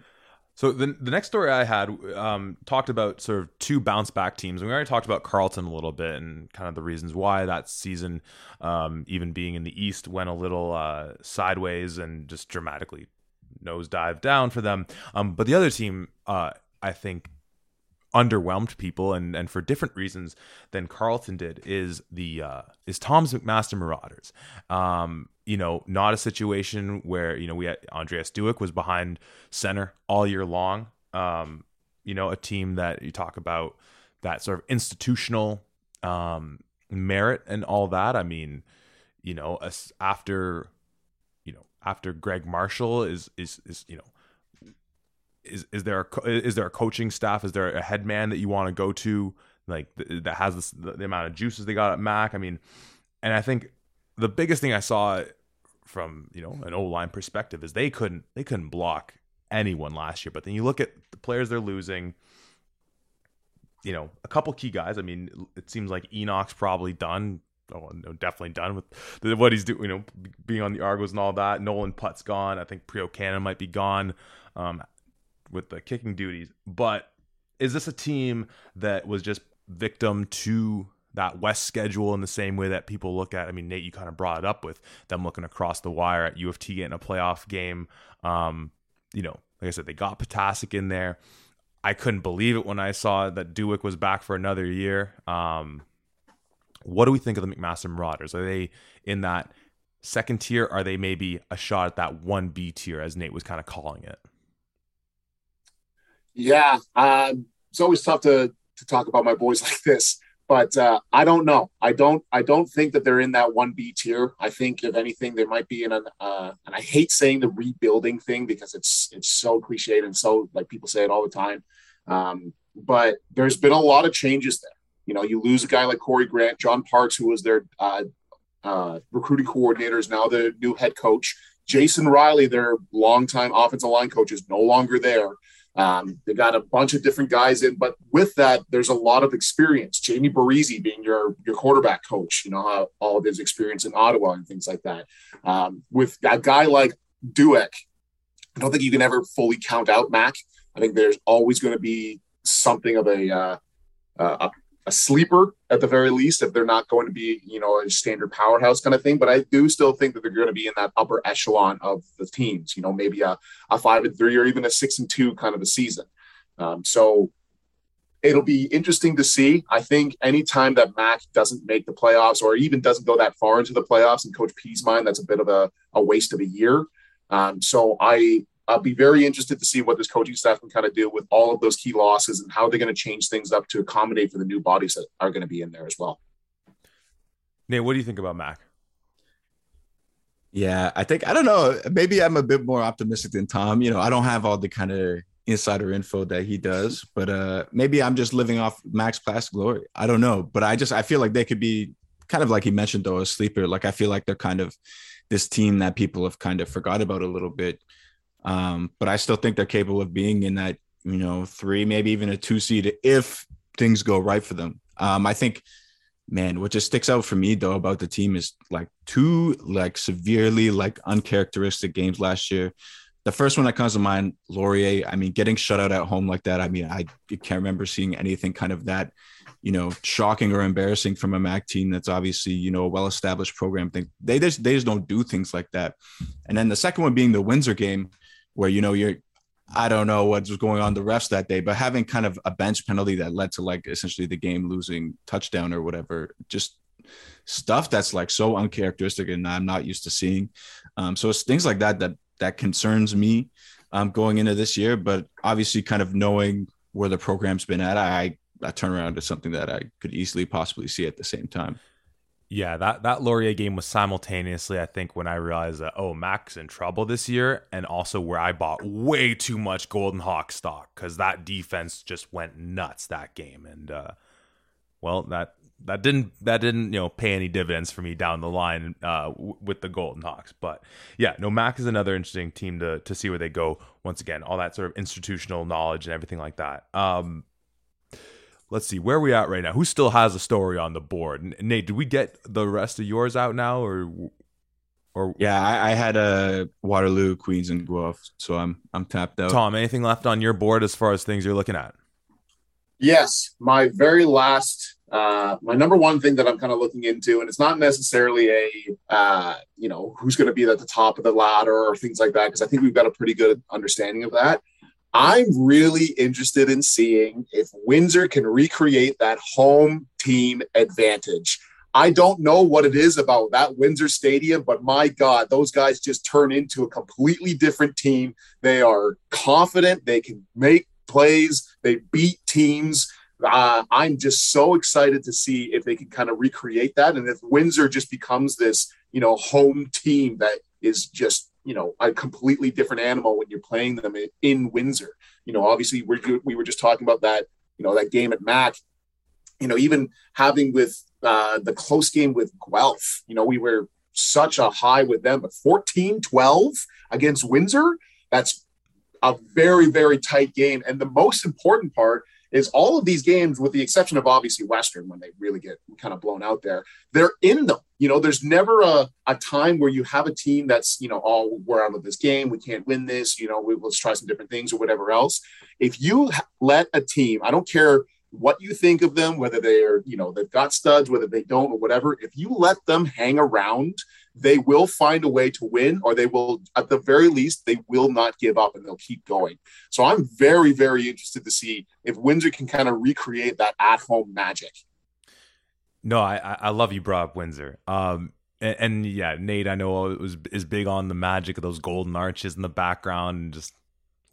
So the the next story I had um, talked about sort of two bounce back teams. We already talked about Carleton a little bit and kind of the reasons why that season, um, even being in the East, went a little uh, sideways and just dramatically nosedive down for them. Um, but the other team, uh, I think, underwhelmed people and and for different reasons than Carleton did is the uh, is Tom's McMaster Marauders. Um, you know, not a situation where, you know, we had Andreas Duick was behind center all year long. Um, you know, a team that you talk about that sort of institutional um, merit and all that. I mean, you know, after, you know, after Greg Marshall is, is, is, you know, Is is there a, is there a coaching staff? Is there a head man that you want to go to, like th- that has this, the, the amount of juices they got at Mac? I mean, and I think the biggest thing I saw from, you know, an O-line perspective is they couldn't they couldn't block anyone last year. But then you look at the players they're losing. You know, a couple key guys. I mean, it seems like Enoch's probably done. Oh, no, definitely done with what he's doing. You know, being on the Argos and all that. Nolan Putt's gone. I think Prio Cannon might be gone. Um, with the kicking duties. But is this a team that was just victim to that West schedule in the same way that people look at, I mean, Nate, you kind of brought it up with them looking across the wire at U of T getting a playoff game. Um, you know, like I said, they got Potasic in there. I couldn't believe it when I saw that Duick was back for another year. Um, what do we think of the McMaster Marauders? Are they in that second tier? Are they maybe a shot at that one B tier as Nate was kind of calling it? Yeah, uh, it's always tough to to talk about my boys like this, but uh, I don't know. I don't. I don't think that they're in that one B tier. I think, if anything, they might be in an. Uh, and I hate saying the rebuilding thing because it's it's so cliched and so, like, people say it all the time. Um, but there's been a lot of changes there. You know, you lose a guy like Corey Grant, John Parks, who was their uh, uh, recruiting coordinator, is now the new head coach. Jason Riley, their longtime offensive line coach, is no longer there. Um, they got a bunch of different guys in, but with that, there's a lot of experience. Jamie Barisi being your your quarterback coach, you know, uh, all of his experience in Ottawa and things like that. Um, with a guy like Duick, I don't think you can ever fully count out Mac. I think there's always going to be something of a, uh, a a sleeper at the very least, if they're not going to be, you know, a standard powerhouse kind of thing. But I do still think that they're going to be in that upper echelon of the teams, you know, maybe a, a five and three or even a six and two kind of a season. Um, so it'll be interesting to see. I think anytime that Mac doesn't make the playoffs or even doesn't go that far into the playoffs, in Coach P's mind, that's a bit of a, a waste of a year. Um, so I, I'll be very interested to see what this coaching staff can kind of do with all of those key losses and how they're going to change things up to accommodate for the new bodies that are going to be in there as well. Nate, what do you think about Mac? Yeah, I think, I don't know, maybe I'm a bit more optimistic than Tom. You know, I don't have all the kind of insider info that he does, but uh, maybe I'm just living off Mac's past glory. I don't know, but I just, I feel like they could be kind of, like he mentioned though, a sleeper. Like, I feel like they're kind of this team that people have kind of forgot about a little bit. Um, but I still think they're capable of being in that, you know, three, maybe even a two seed if things go right for them. Um, I think, man, what just sticks out for me though about the team is like two like severely like uncharacteristic games last year. The first one that comes to mind, Laurier. I mean, getting shut out at home like that. I mean, I can't remember seeing anything kind of that, you know, shocking or embarrassing from a MAC team that's obviously, you know, a well-established program thing. They just they just don't do things like that. And then the second one being the Windsor game, where, you know, you're, I don't know what was going on the refs that day, but having kind of a bench penalty that led to like essentially the game losing touchdown or whatever, just stuff that's like so uncharacteristic and I'm not used to seeing. Um, so it's things like that, that, that concerns me um, going into this year, but obviously kind of knowing where the program's been at, I, I turn around to something that I could easily possibly see at the same time. Yeah, that, that Laurier game was simultaneously, I think, when I realized that, oh, Mac's in trouble this year, and also where I bought way too much Golden Hawk stock because that defense just went nuts that game. And, uh, well, that that didn't, that didn't you know, pay any dividends for me down the line uh, w- with the Golden Hawks. But, yeah, no, Mac is another interesting team to to see where they go. Once again, all that sort of institutional knowledge and everything like that. Um Let's see, where are we at right now? Who still has a story on the board? Nate, did we get the rest of yours out now? Or Or yeah, I, I had a Waterloo, Queens, and Guelph, so I'm I'm tapped out. Tom, anything left on your board as far as things you're looking at? Yes, my very last, uh, my number one thing that I'm kind of looking into, and it's not necessarily a, uh, you know, who's going to be at the top of the ladder or things like that, because I think we've got a pretty good understanding of that. I'm really interested in seeing if Windsor can recreate that home team advantage. I don't know what it is about that Windsor Stadium, but my God, those guys just turn into a completely different team. They are confident. They can make plays. They beat teams. Uh, I'm just so excited to see if they can kind of recreate that. And if Windsor just becomes this, you know, home team that is just, you know, a completely different animal when you're playing them in, in Windsor. You know, obviously we're, we were just talking about that, you know, that game at Mac, you know, even having with uh, the close game with Guelph, you know, we were such a high with them, but fourteen twelve against Windsor, that's a very, very tight game. And the most important part is all of these games, with the exception of obviously Western, when they really get kind of blown out there, they're in them. You know, there's never a, a time where you have a team that's, you know, oh, we're out of this game. We can't win this. You know, we, let's try some different things or whatever else. If you let a team, I don't care what you think of them, whether they are, you know, they've got studs, whether they don't or whatever, if you let them hang around, they will find a way to win, or they will, at the very least, they will not give up and they'll keep going. So I'm very, very interested to see if Windsor can kind of recreate that at-home magic. No, I, I love you brought up Windsor. Um, and, and yeah, Nate, I know it was is big on the magic of those golden arches in the background and just,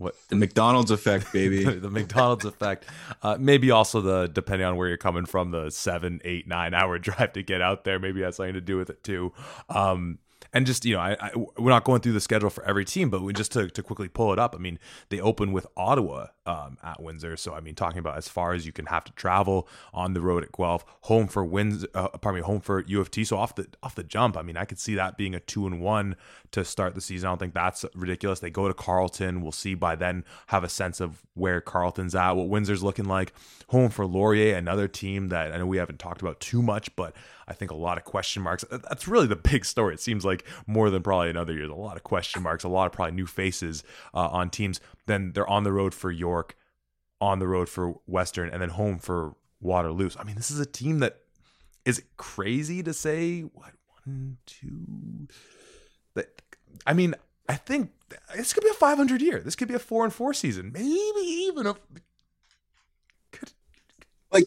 what the McDonald's effect, baby. the, the McDonald's effect. Uh, maybe also the, depending on where you're coming from, the seven, eight, nine hour drive to get out there. Maybe has something to do with it too. Um, and just, you know, I, I, we're not going through the schedule for every team, but we just to, to quickly pull it up. I mean, they open with Ottawa um, at Windsor. So, I mean, talking about as far as you can have to travel on the road at Guelph, home for Windsor, uh, pardon me, home for U of T. So off the off the jump, I mean, I could see that being a two and one to start the season. I don't think that's ridiculous. They go to Carleton. We'll see by then, have a sense of where Carleton's at, what Windsor's looking like. Home for Laurier, another team that I know we haven't talked about too much, but I think a lot of question marks. That's really the big story. It seems like more than probably in other years, a lot of question marks, a lot of probably new faces uh, on teams. Then they're on the road for York, on the road for Western, and then home for Waterloo. So, I mean, this is a team that is crazy to say, what, one, two? That, I mean, I think this could be a five hundred year. This could be a four and four season. Maybe even a... Like,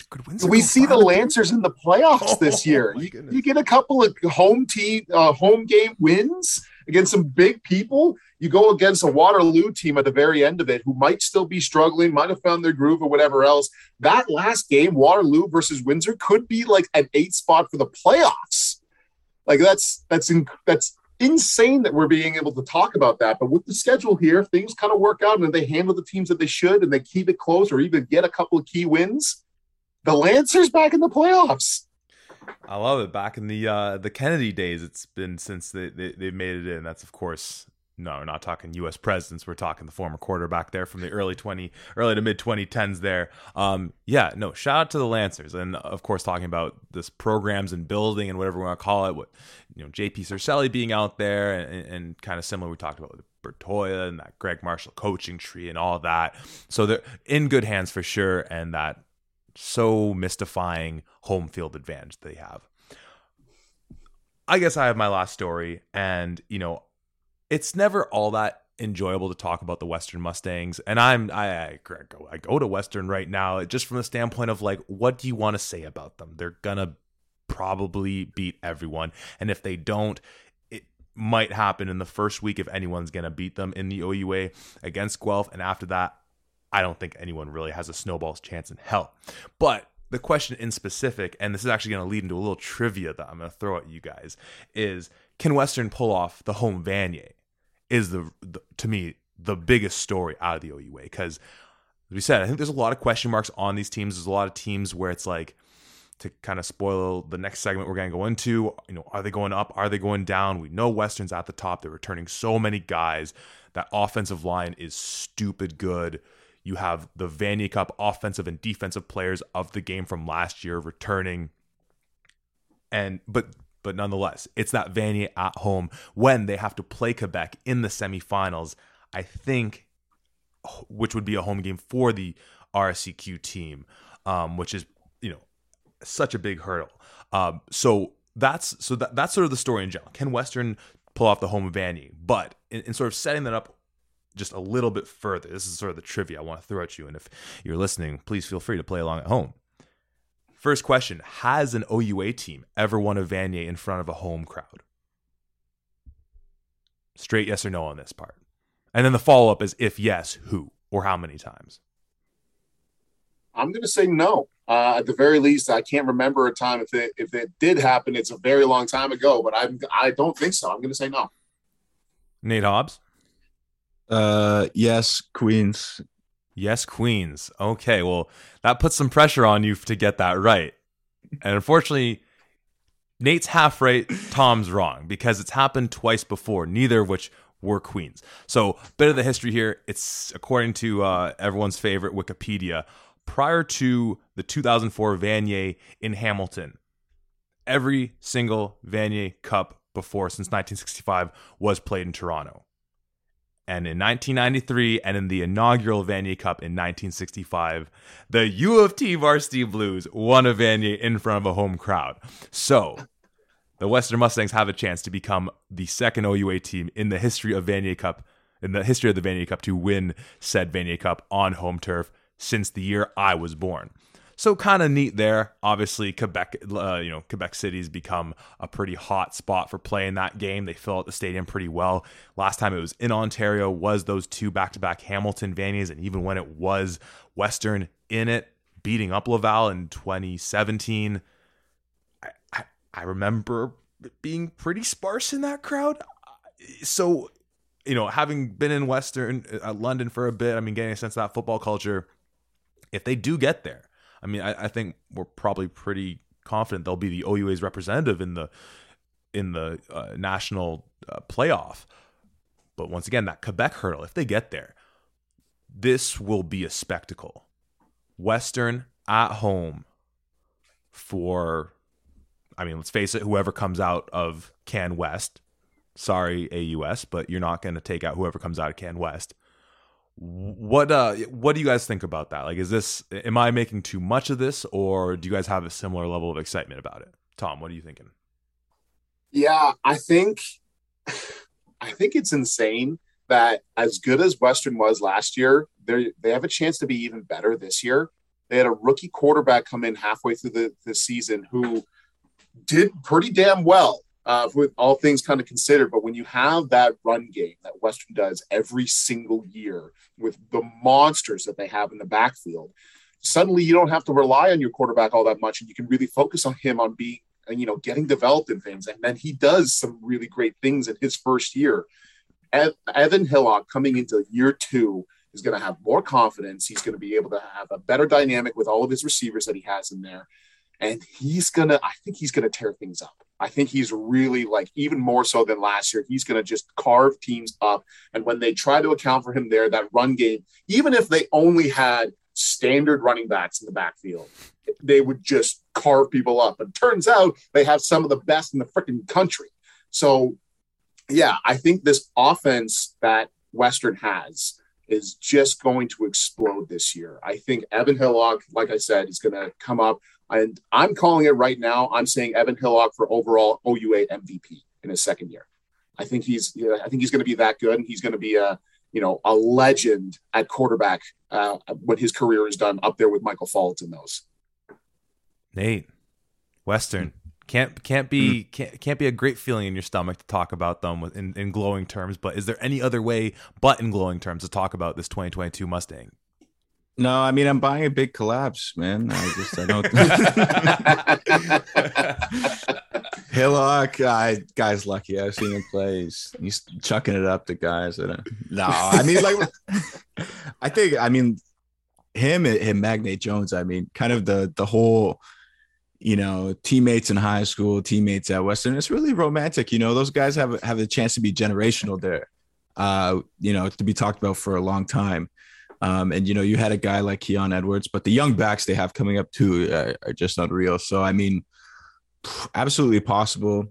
we see the Lancers in the playoffs this year. You, you get a couple of home team, uh, home game wins against some big people. You go against a Waterloo team at the very end of it who might still be struggling, might have found their groove or whatever else. That last game, Waterloo versus Windsor, could be like an eight spot for the playoffs. Like, that's that's in, that's insane that we're being able to talk about that. But with the schedule here, things kind of work out and they handle the teams that they should and they keep it close or even get a couple of key wins. The Lancers back in the playoffs. I love it. Back in the uh, the Kennedy days, it's been since they, they, they made it in. That's, of course, no, we're not talking U S presidents. We're talking the former quarterback there from the early twenty, early to mid twenty tens there. Um, yeah, no, shout out to the Lancers. And, of course, talking about this programs and building and whatever we want to call it. What, you know, J P Cercelli being out there and, and kind of similar we talked about with Portoya and that Greg Marshall coaching tree and all that. So they're in good hands for sure, and that so mystifying home field advantage they have. I guess I have my last story, and you know, it's never all that enjoyable to talk about the Western Mustangs. And I'm I, I go I go to Western right now just from the standpoint of like, what do you want to say about them? They're gonna probably beat everyone, and if they don't, it might happen in the first week if anyone's gonna beat them in the O U A against Guelph, and after that, I don't think anyone really has a snowball's chance in hell. But the question in specific, and this is actually going to lead into a little trivia that I'm going to throw at you guys, is can Western pull off the home Vanier? Is, the, the to me, the biggest story out of the O U A. Because, as we said, I think there's a lot of question marks on these teams. There's a lot of teams where it's like, to kind of spoil the next segment we're going to go into, you know, are they going up? Are they going down? We know Western's at the top. They're returning so many guys. That offensive line is stupid good. You have the Vanier Cup offensive and defensive players of the game from last year returning. And but But nonetheless, it's that Vanier at home when they have to play Quebec in the semifinals, I think, which would be a home game for the R S C Q team, um, which is, you know, such a big hurdle. Um, so that's so that, that's sort of the story in general. Can Western pull off the home Vanier? But in, in sort of setting that up just a little bit further, this is sort of the trivia I want to throw at you. And if you're listening, please feel free to play along at home. First question, has an O U A team ever won a Vanier in front of a home crowd? Straight yes or no on this part. And then the follow-up is, if yes, who or how many times? I'm going to say no. Uh, at the very least, I can't remember a time. If it, if it did happen, it's a very long time ago, but I'm, I don't think so. I'm going to say no. Nate Hobbs? Uh, yes, Queens. Yes, Queens. Okay, well, that puts some pressure on you to get that right. And unfortunately, Nate's half right, Tom's wrong, because it's happened twice before, neither of which were Queens. So, bit of the history here. It's according to uh, everyone's favorite Wikipedia. Prior to the two thousand four Vanier in Hamilton, every single Vanier Cup before since nineteen sixty-five was played in Toronto. And in nineteen ninety-three and in the inaugural Vanier Cup in nineteen sixty-five, the U of T Varsity Blues won a Vanier in front of a home crowd. So the Western Mustangs have a chance to become the second O U A team in the history of Vanier Cup, in the history of the Vanier Cup, to win said Vanier Cup on home turf since the year I was born. So kind of neat there. Obviously, Quebec, uh, you know, Quebec City's become a pretty hot spot for playing that game. They fill out the stadium pretty well. Last time it was in Ontario was those two back-to-back Hamilton Vaniers, and even when it was Western in it, beating up Laval in twenty seventeen, I, I, I remember it being pretty sparse in that crowd. So, you know, having been in Western uh, London for a bit, I mean, getting a sense of that football culture, if they do get there, I mean, I, I think we're probably pretty confident they'll be the O U A's representative in the in the uh, national uh, playoff. But once again, that Quebec hurdle, if they get there, this will be a spectacle. Western at home for, I mean, let's face it, whoever comes out of Can West. Sorry, A U S, but you're not going to take out whoever comes out of Can West. What uh, what do you guys think about that? Like, is this, am I making too much of this, or do you guys have a similar level of excitement about it? Tom, what are you thinking? Yeah, I think, I think it's insane that as good as Western was last year, they they have a chance to be even better this year. They had a rookie quarterback come in halfway through the, the season who did pretty damn well, uh, with all things kind of considered. But when you have that run game that Western does every single year with the monsters that they have in the backfield, suddenly you don't have to rely on your quarterback all that much, and you can really focus on him on being, you know, getting developed in things. And then he does some really great things in his first year. Ev- Evan Hillock coming into year two is going to have more confidence. He's going to be able to have a better dynamic with all of his receivers that he has in there. And he's going to, I think he's going to tear things up. I think he's really, like, even more so than last year, he's going to just carve teams up. And when they try to account for him there, that run game, even if they only had standard running backs in the backfield, they would just carve people up. And turns out they have some of the best in the freaking country. So, yeah, I think this offense that Western has is just going to explode this year. I think Evan Hillock, like I said, is going to come up. And I'm calling it right now. I'm saying Evan Hillock for overall O U A M V P in his second year. I think he's, you know, I think he's going to be that good, and he's going to be a, you know, a legend at quarterback uh, when his career is done, up there with Michael Fulton and those. Nate, Western can't can't be can't, can't be a great feeling in your stomach to talk about them with, in, in glowing terms. But is there any other way but in glowing terms to talk about this twenty twenty-two Mustang? No, I mean, I'm buying a big collapse, man. I just, I don't. Hillock, I, guy's lucky. I've seen him play. He's, he's chucking it up to guys. I don't, no, I mean, like, I think, I mean, him and Magnate Jones, I mean, kind of the the whole, you know, teammates in high school, teammates at Western. It's really romantic. You know, those guys have, have a chance to be generational there, uh, you know, to be talked about for a long time. Um, and, you know, you had a guy like Keon Edwards, but the young backs they have coming up, too, are, are just unreal. So, I mean, absolutely possible.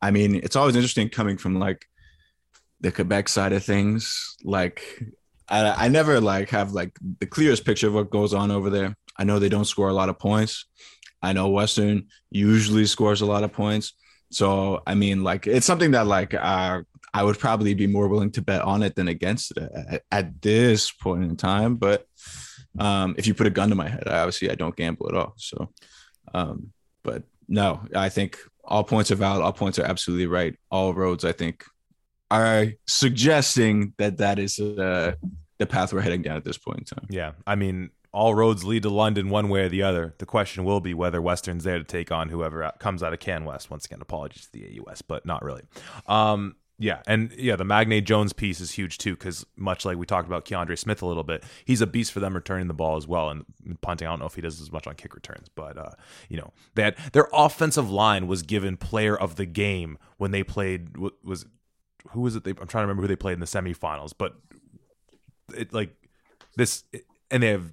I mean, it's always interesting coming from like the Quebec side of things. Like I, I never like have like the clearest picture of what goes on over there. I know they don't score a lot of points. I know Western usually scores a lot of points. So, I mean, like it's something that like uh, I would probably be more willing to bet on it than against it at, at this point in time. But um, if you put a gun to my head, I obviously I don't gamble at all. So, um, but no, I think all points are valid. All points are absolutely right. All roads, I think, are suggesting that that is uh, the path we're heading down at this point in time. Yeah, I mean, all roads lead to London one way or the other. The question will be whether Western's there to take on whoever comes out of CanWest. Once again, apologies to the A U S, but not really. Um, yeah, and yeah, the Magne Jones piece is huge too, because much like we talked about Keiondre Smith a little bit, he's a beast for them returning the ball as well and punting. I don't know if he does as much on kick returns, but uh, you know, they had, their offensive line was given player of the game when they played. Was who was it? They, I'm trying to remember who they played in the semifinals, but it like this, it, and they have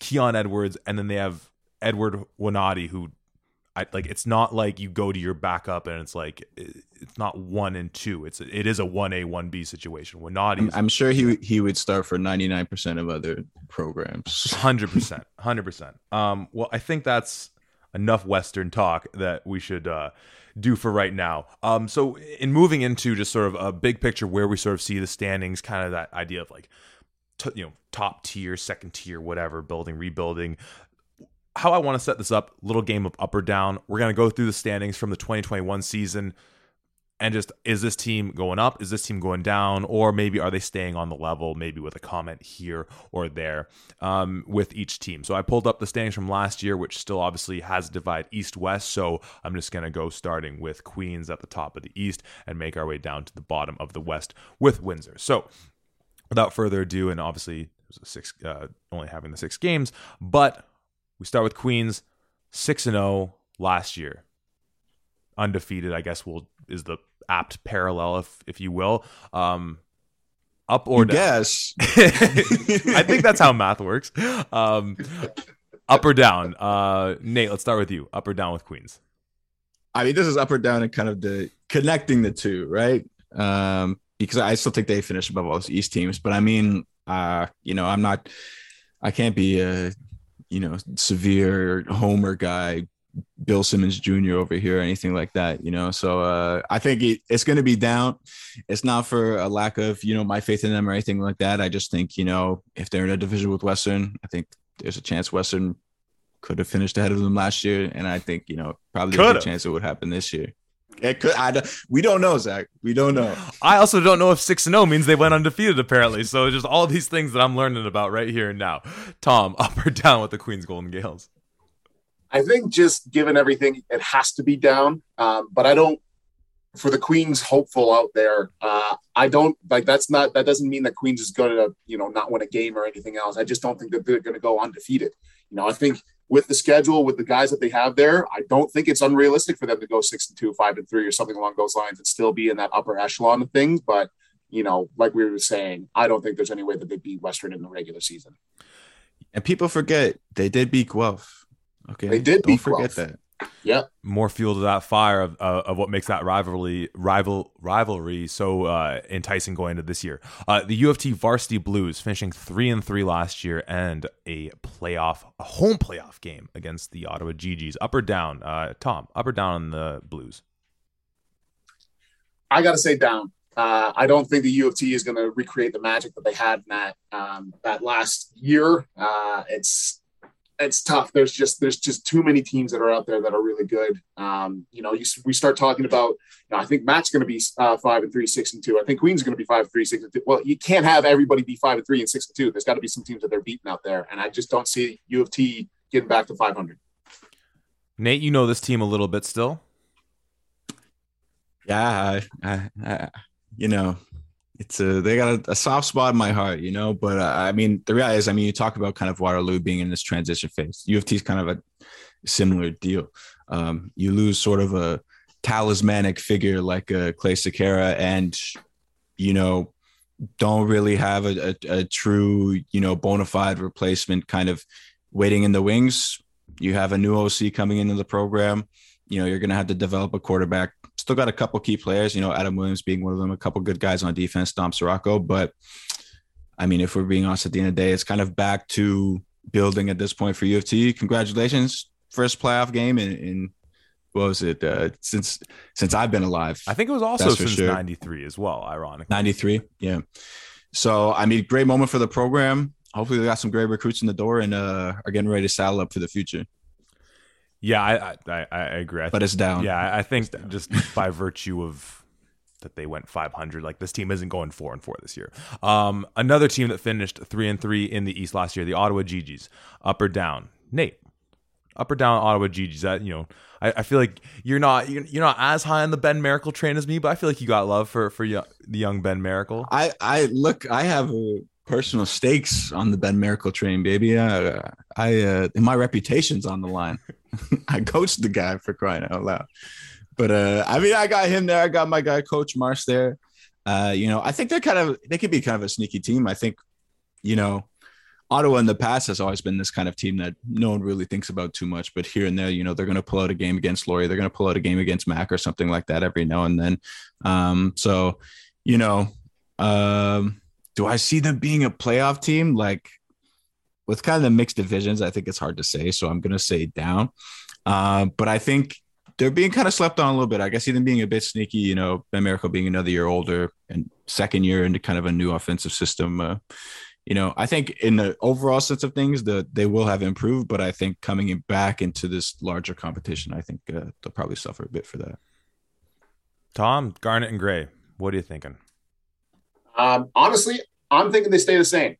Keon Edwards, and then they have Edward Wanadi, who I like. It's not like you go to your backup and it's like it's not one and two. It's it is a one A, one B situation. Wanadi, I'm, I'm sure he he would start for ninety-nine percent of other programs. one hundred percent, one hundred percent. Um, well, I think that's enough Western talk that we should uh, do for right now. Um, so in moving into just sort of a big picture where we sort of see the standings, kind of that idea of like, T- you know, top tier, second tier, whatever, building, rebuilding. How I want to set this up, little game of up or down. We're going to go through the standings from the twenty twenty-one season and just, is this team going up? Is this team going down? Or maybe are they staying on the level, maybe with a comment here or there um, with each team. So I pulled up the standings from last year, which still obviously has a divide east-west. So I'm just going to go starting with Queens at the top of the east and make our way down to the bottom of the west with Windsor. So without further ado, and obviously it was a six, uh, only having the six games, but we start with Queens, six and oh last year. Undefeated, I guess, will is the apt parallel, if if you will. Um, up or you down? Guess. I think that's how math works. Um, up or down? Uh, Nate, let's start with you. Up or down with Queens? I mean, this is up or down and kind of the connecting the two, right? Um Because I still think they finished above all those East teams, but I mean, uh, you know, I'm not, I can't be a, you know, severe homer guy, Bill Simmons Junior over here or anything like that, you know. So uh, I think it, it's going to be down. It's not for a lack of, you know, my faith in them or anything like that. I just think, you know, if they're in a division with Western, I think there's a chance Western could have finished ahead of them last year, and I think, you know, probably there's a chance it would happen this year. It could. I, we don't know, Zach. We don't know. I also don't know if six and zero means they went undefeated. Apparently, so just all these things that I'm learning about right here and now. Tom, up or down with the Queens Golden Gales? I think just given everything, it has to be down. Um, but I don't. For the Queens hopeful out there, uh, I don't like. That's not. That doesn't mean that Queens is going to, you know, not win a game or anything else. I just don't think that they're going to go undefeated. You know, I think with the schedule, with the guys that they have there, I don't think it's unrealistic for them to go six and two, five and three, or something along those lines, and still be in that upper echelon of things. But you know, like we were saying, I don't think there's any way that they beat Western in the regular season. And people forget they did beat Guelph. Okay, they did don't beat forget Guelph. That. Yeah, more fuel to that fire of uh, of what makes that rivalry rival rivalry so uh, enticing going into this year. Uh, the U of T Varsity Blues finishing three and three last year and a playoff a home playoff game against the Ottawa G Gs. Up or down, uh, Tom? Up or down on the Blues? I gotta say down. Uh, I don't think the U of T is going to recreate the magic that they had in that um, that last year. Uh, it's It's tough. There's just there's just too many teams that are out there that are really good. Um, you know, you, we start talking about. You know, I think Matt's going to be uh, five and three, six and two. I think Queen's going to be five, three, six and two. Well, you can't have everybody be five and three and six and two. There's got to be some teams that they're beating out there, and I just don't see U of T getting back to five hundred. Nate, you know this team a little bit still. Yeah, I, I, I, you know, it's a, they got a, a soft spot in my heart, you know, but uh, I mean, the reality is, I mean, you talk about kind of Waterloo being in this transition phase. U of T is kind of a similar deal. Um, you lose sort of a talismanic figure like uh, Clay Sequeira and, you know, don't really have a, a, a true, you know, bona fide replacement kind of waiting in the wings. You have a new O C coming into the program. you know, you're going to have to develop a quarterback. Still got a couple key players, you know, Adam Williams being one of them, a couple good guys on defense, Tom Sirocco. But I mean, if we're being honest, at the end of the day, it's kind of back to building at this point for U of T. Congratulations. First playoff game in, in what was it? Uh, since, since I've been alive. I think it was also since sure. ninety-three as well. Ironically. ninety-three. Yeah. So, I mean, great moment for the program. Hopefully they got some great recruits in the door and uh, are getting ready to saddle up for the future. Yeah, I I, I agree. I but think, it's down. Yeah, I think just by virtue of that they went five hundred, like this team isn't going four and four this year. Um, another team that finished three and three in the East last year, the Ottawa Gigi's. Up or down, Nate? Up or down, Ottawa Gigi's? That you know, I, I feel like you're not you're, you're not as high on the Ben Maracle train as me, but I feel like you got love for for young, the young Ben Maracle. I I look, I have a personal stakes on the Ben Maracle train, baby. Uh, I uh, my reputation's on the line. I coached the guy, for crying out loud. But uh, I mean, I got him there. I got my guy, Coach Marsh, there. Uh, you know, I think they're kind of, they could be kind of a sneaky team. I think, you know, Ottawa in the past has always been this kind of team that no one really thinks about too much. But here and there, you know, they're going to pull out a game against Laurie. They're going to pull out a game against Mac or something like that every now and then. Um, so, you know, um, do I see them being a playoff team? Like, with kind of the mixed divisions, I think it's hard to say. So I'm going to say down. Uh, but I think they're being kind of slept on a little bit. I guess even being a bit sneaky, you know, Ben Maracle being another year older and second year into kind of a new offensive system. Uh, you know, I think in the overall sense of things, the, they will have improved. But I think coming back into this larger competition, I think uh, they'll probably suffer a bit for that. Tom, Garnet and Gray, what are you thinking? Um, honestly, I'm thinking they stay the same.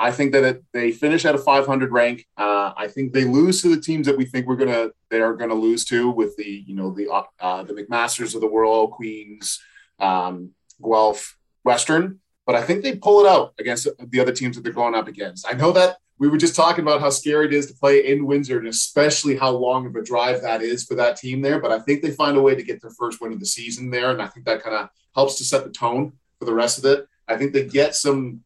I think that they finish at a five hundred rank. Uh, I think they lose to the teams that we think we're gonna they are gonna lose to, with the you know the uh, the McMasters of the world, Queens, um, Guelph, Western. But I think they pull it out against the other teams that they're going up against. I know that we were just talking about how scary it is to play in Windsor, and especially how long of a drive that is for that team there. But I think they find a way to get their first win of the season there, and I think that kind of helps to set the tone for the rest of it. I think they get some.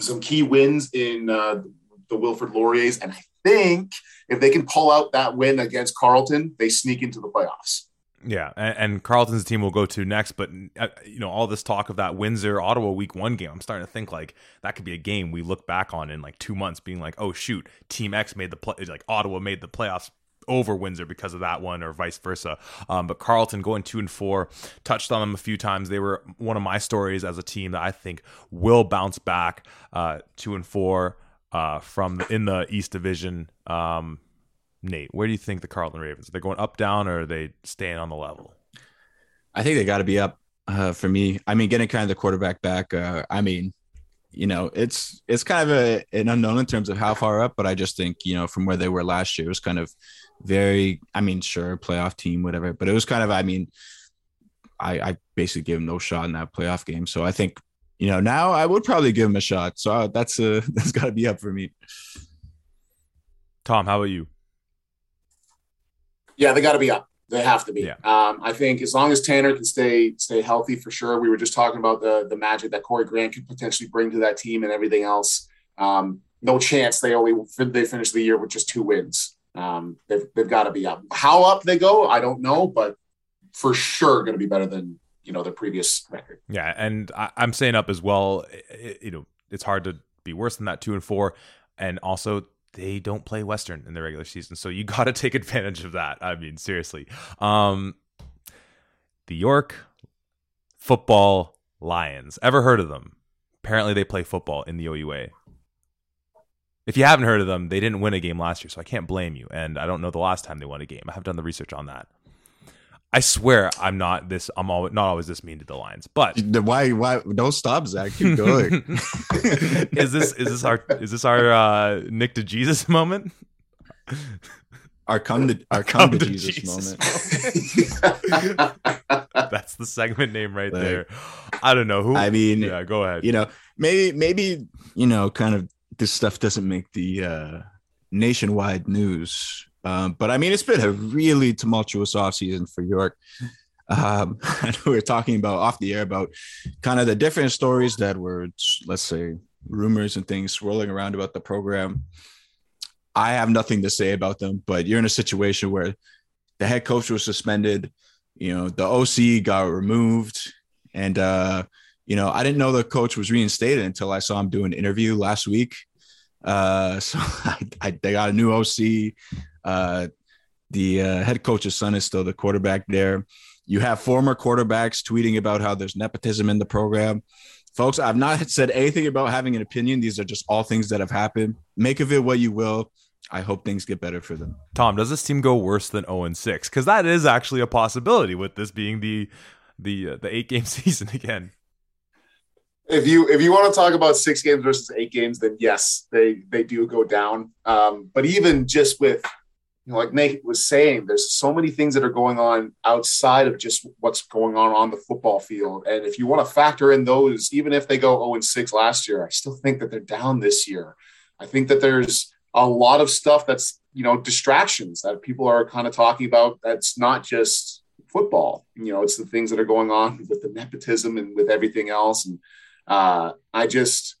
Some key wins in uh, the Wilfrid Lauriers. And I think if they can pull out that win against Carleton, they sneak into the playoffs. Yeah, and, and Carleton's team we'll go to next. But, uh, you know, all this talk of that Windsor-Ottawa week one game, I'm starting to think, like, that could be a game we look back on in, like, two months being like, oh, shoot, Team X made the play, like, Ottawa made the playoffs over Windsor because of that one, or vice versa. Um, but Carleton going two and four, touched on them a few times. They were one of my stories as a team that I think will bounce back uh, two and four uh, from the, in the East Division. Um, Nate, where do you think the Carleton Ravens? Are they going up, down, or are they staying on the level? I think they got to be up uh, for me. I mean, getting kind of the quarterback back. Uh, I mean, you know, it's it's kind of a, an unknown in terms of how far up, but I just think, you know, from where they were last year, it was kind of very, I mean, sure, playoff team, whatever, but it was kind of, I mean, I, I basically gave him no shot in that playoff game. So I think, you know, now I would probably give him a shot. So I, that's a, that's got to be up for me. Tom, how about you? Yeah, they got to be up. They have to be. Yeah. Um, I think as long as Tanner can stay stay healthy, for sure. We were just talking about the the magic that Corey Grant could potentially bring to that team and everything else. Um, no chance they only they finish the year with just two wins. Um, they've, they've got to be up. How up they go, I don't know, but for sure going to be better than, you know, their previous record. Yeah, and I, I'm saying up as well. It, it, you know, it's hard to be worse than that two and four, and also they don't play Western in the regular season, so you got to take advantage of that. I mean, seriously. Um, the York Football Lions. Ever heard of them? Apparently, they play football in the O U A. If you haven't heard of them, they didn't win a game last year, so I can't blame you. And I don't know the last time they won a game. I have done the research on that. I swear I'm not this. I'm all, not always this mean to the Lions, but why? Why? Don't stop, Zach. Keep going. is this is this our is this our uh, Nick to Jesus moment? Our come to our come, come to, to Jesus, Jesus moment. moment. That's the segment name right like, there. I don't know who. I mean, yeah. Go ahead. You know, maybe maybe you know, kind of this stuff doesn't make the uh, nationwide news. Um, but I mean, it's been a really tumultuous offseason for York. Um, I know we were talking about off the air about kind of the different stories that were, let's say, rumors and things swirling around about the program. I have nothing to say about them, but you're in a situation where the head coach was suspended. You know, the O C got removed. And, uh, you know, I didn't know the coach was reinstated until I saw him do an interview last week. Uh, so I, I, they got a new O C. Uh, the uh, head coach's son is still the quarterback there. You have former quarterbacks tweeting about how there's nepotism in the program. Folks, I've not said anything about having an opinion. These are just all things that have happened. Make of it what you will. I hope things get better for them. Tom, does this team go worse than oh and six? Because that is actually a possibility with this being the the uh, the eight game season again. If you if you want to talk about six games versus eight games, then yes, they they do go down. Um, but even just with, you know, like Nate was saying, there's so many things that are going on outside of just what's going on on the football field. And if you want to factor in those, even if they go oh and six last year, I still think that they're down this year. I think that there's a lot of stuff that's, you know, distractions that people are kind of talking about. That's not just football. You know, it's the things that are going on with the nepotism and with everything else. And uh, I just,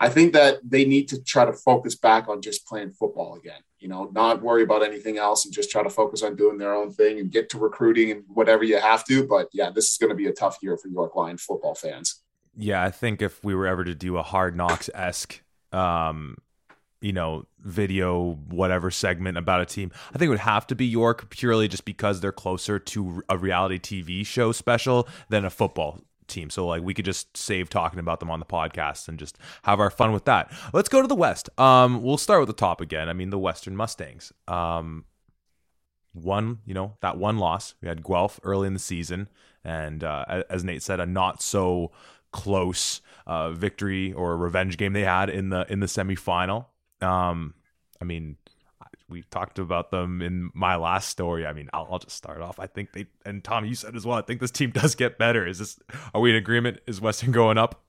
I think that they need to try to focus back on just playing football again, you know, not worry about anything else and just try to focus on doing their own thing and get to recruiting and whatever you have to. But yeah, this is going to be a tough year for York Lion football fans. Yeah. I think if we were ever to do a Hard Knocks-esque, um, you know, video, whatever segment about a team, I think it would have to be York purely just because they're closer to a reality T V show special than a football team. So like we could just save talking about them on the podcast and just have our fun with that. Let's go to the West. Um, we'll start with the top again. I mean, the Western Mustangs. Um, one, you know, that one loss. We had Guelph early in the season. And uh, as Nate said, a not so close uh, victory or revenge game they had in the in the semifinal. Um, I mean, we talked about them in my last story. I mean, I'll, I'll just start off. I think they, and Tom, you said as well, I think this team does get better. Is this, are we in agreement? Is Western going up?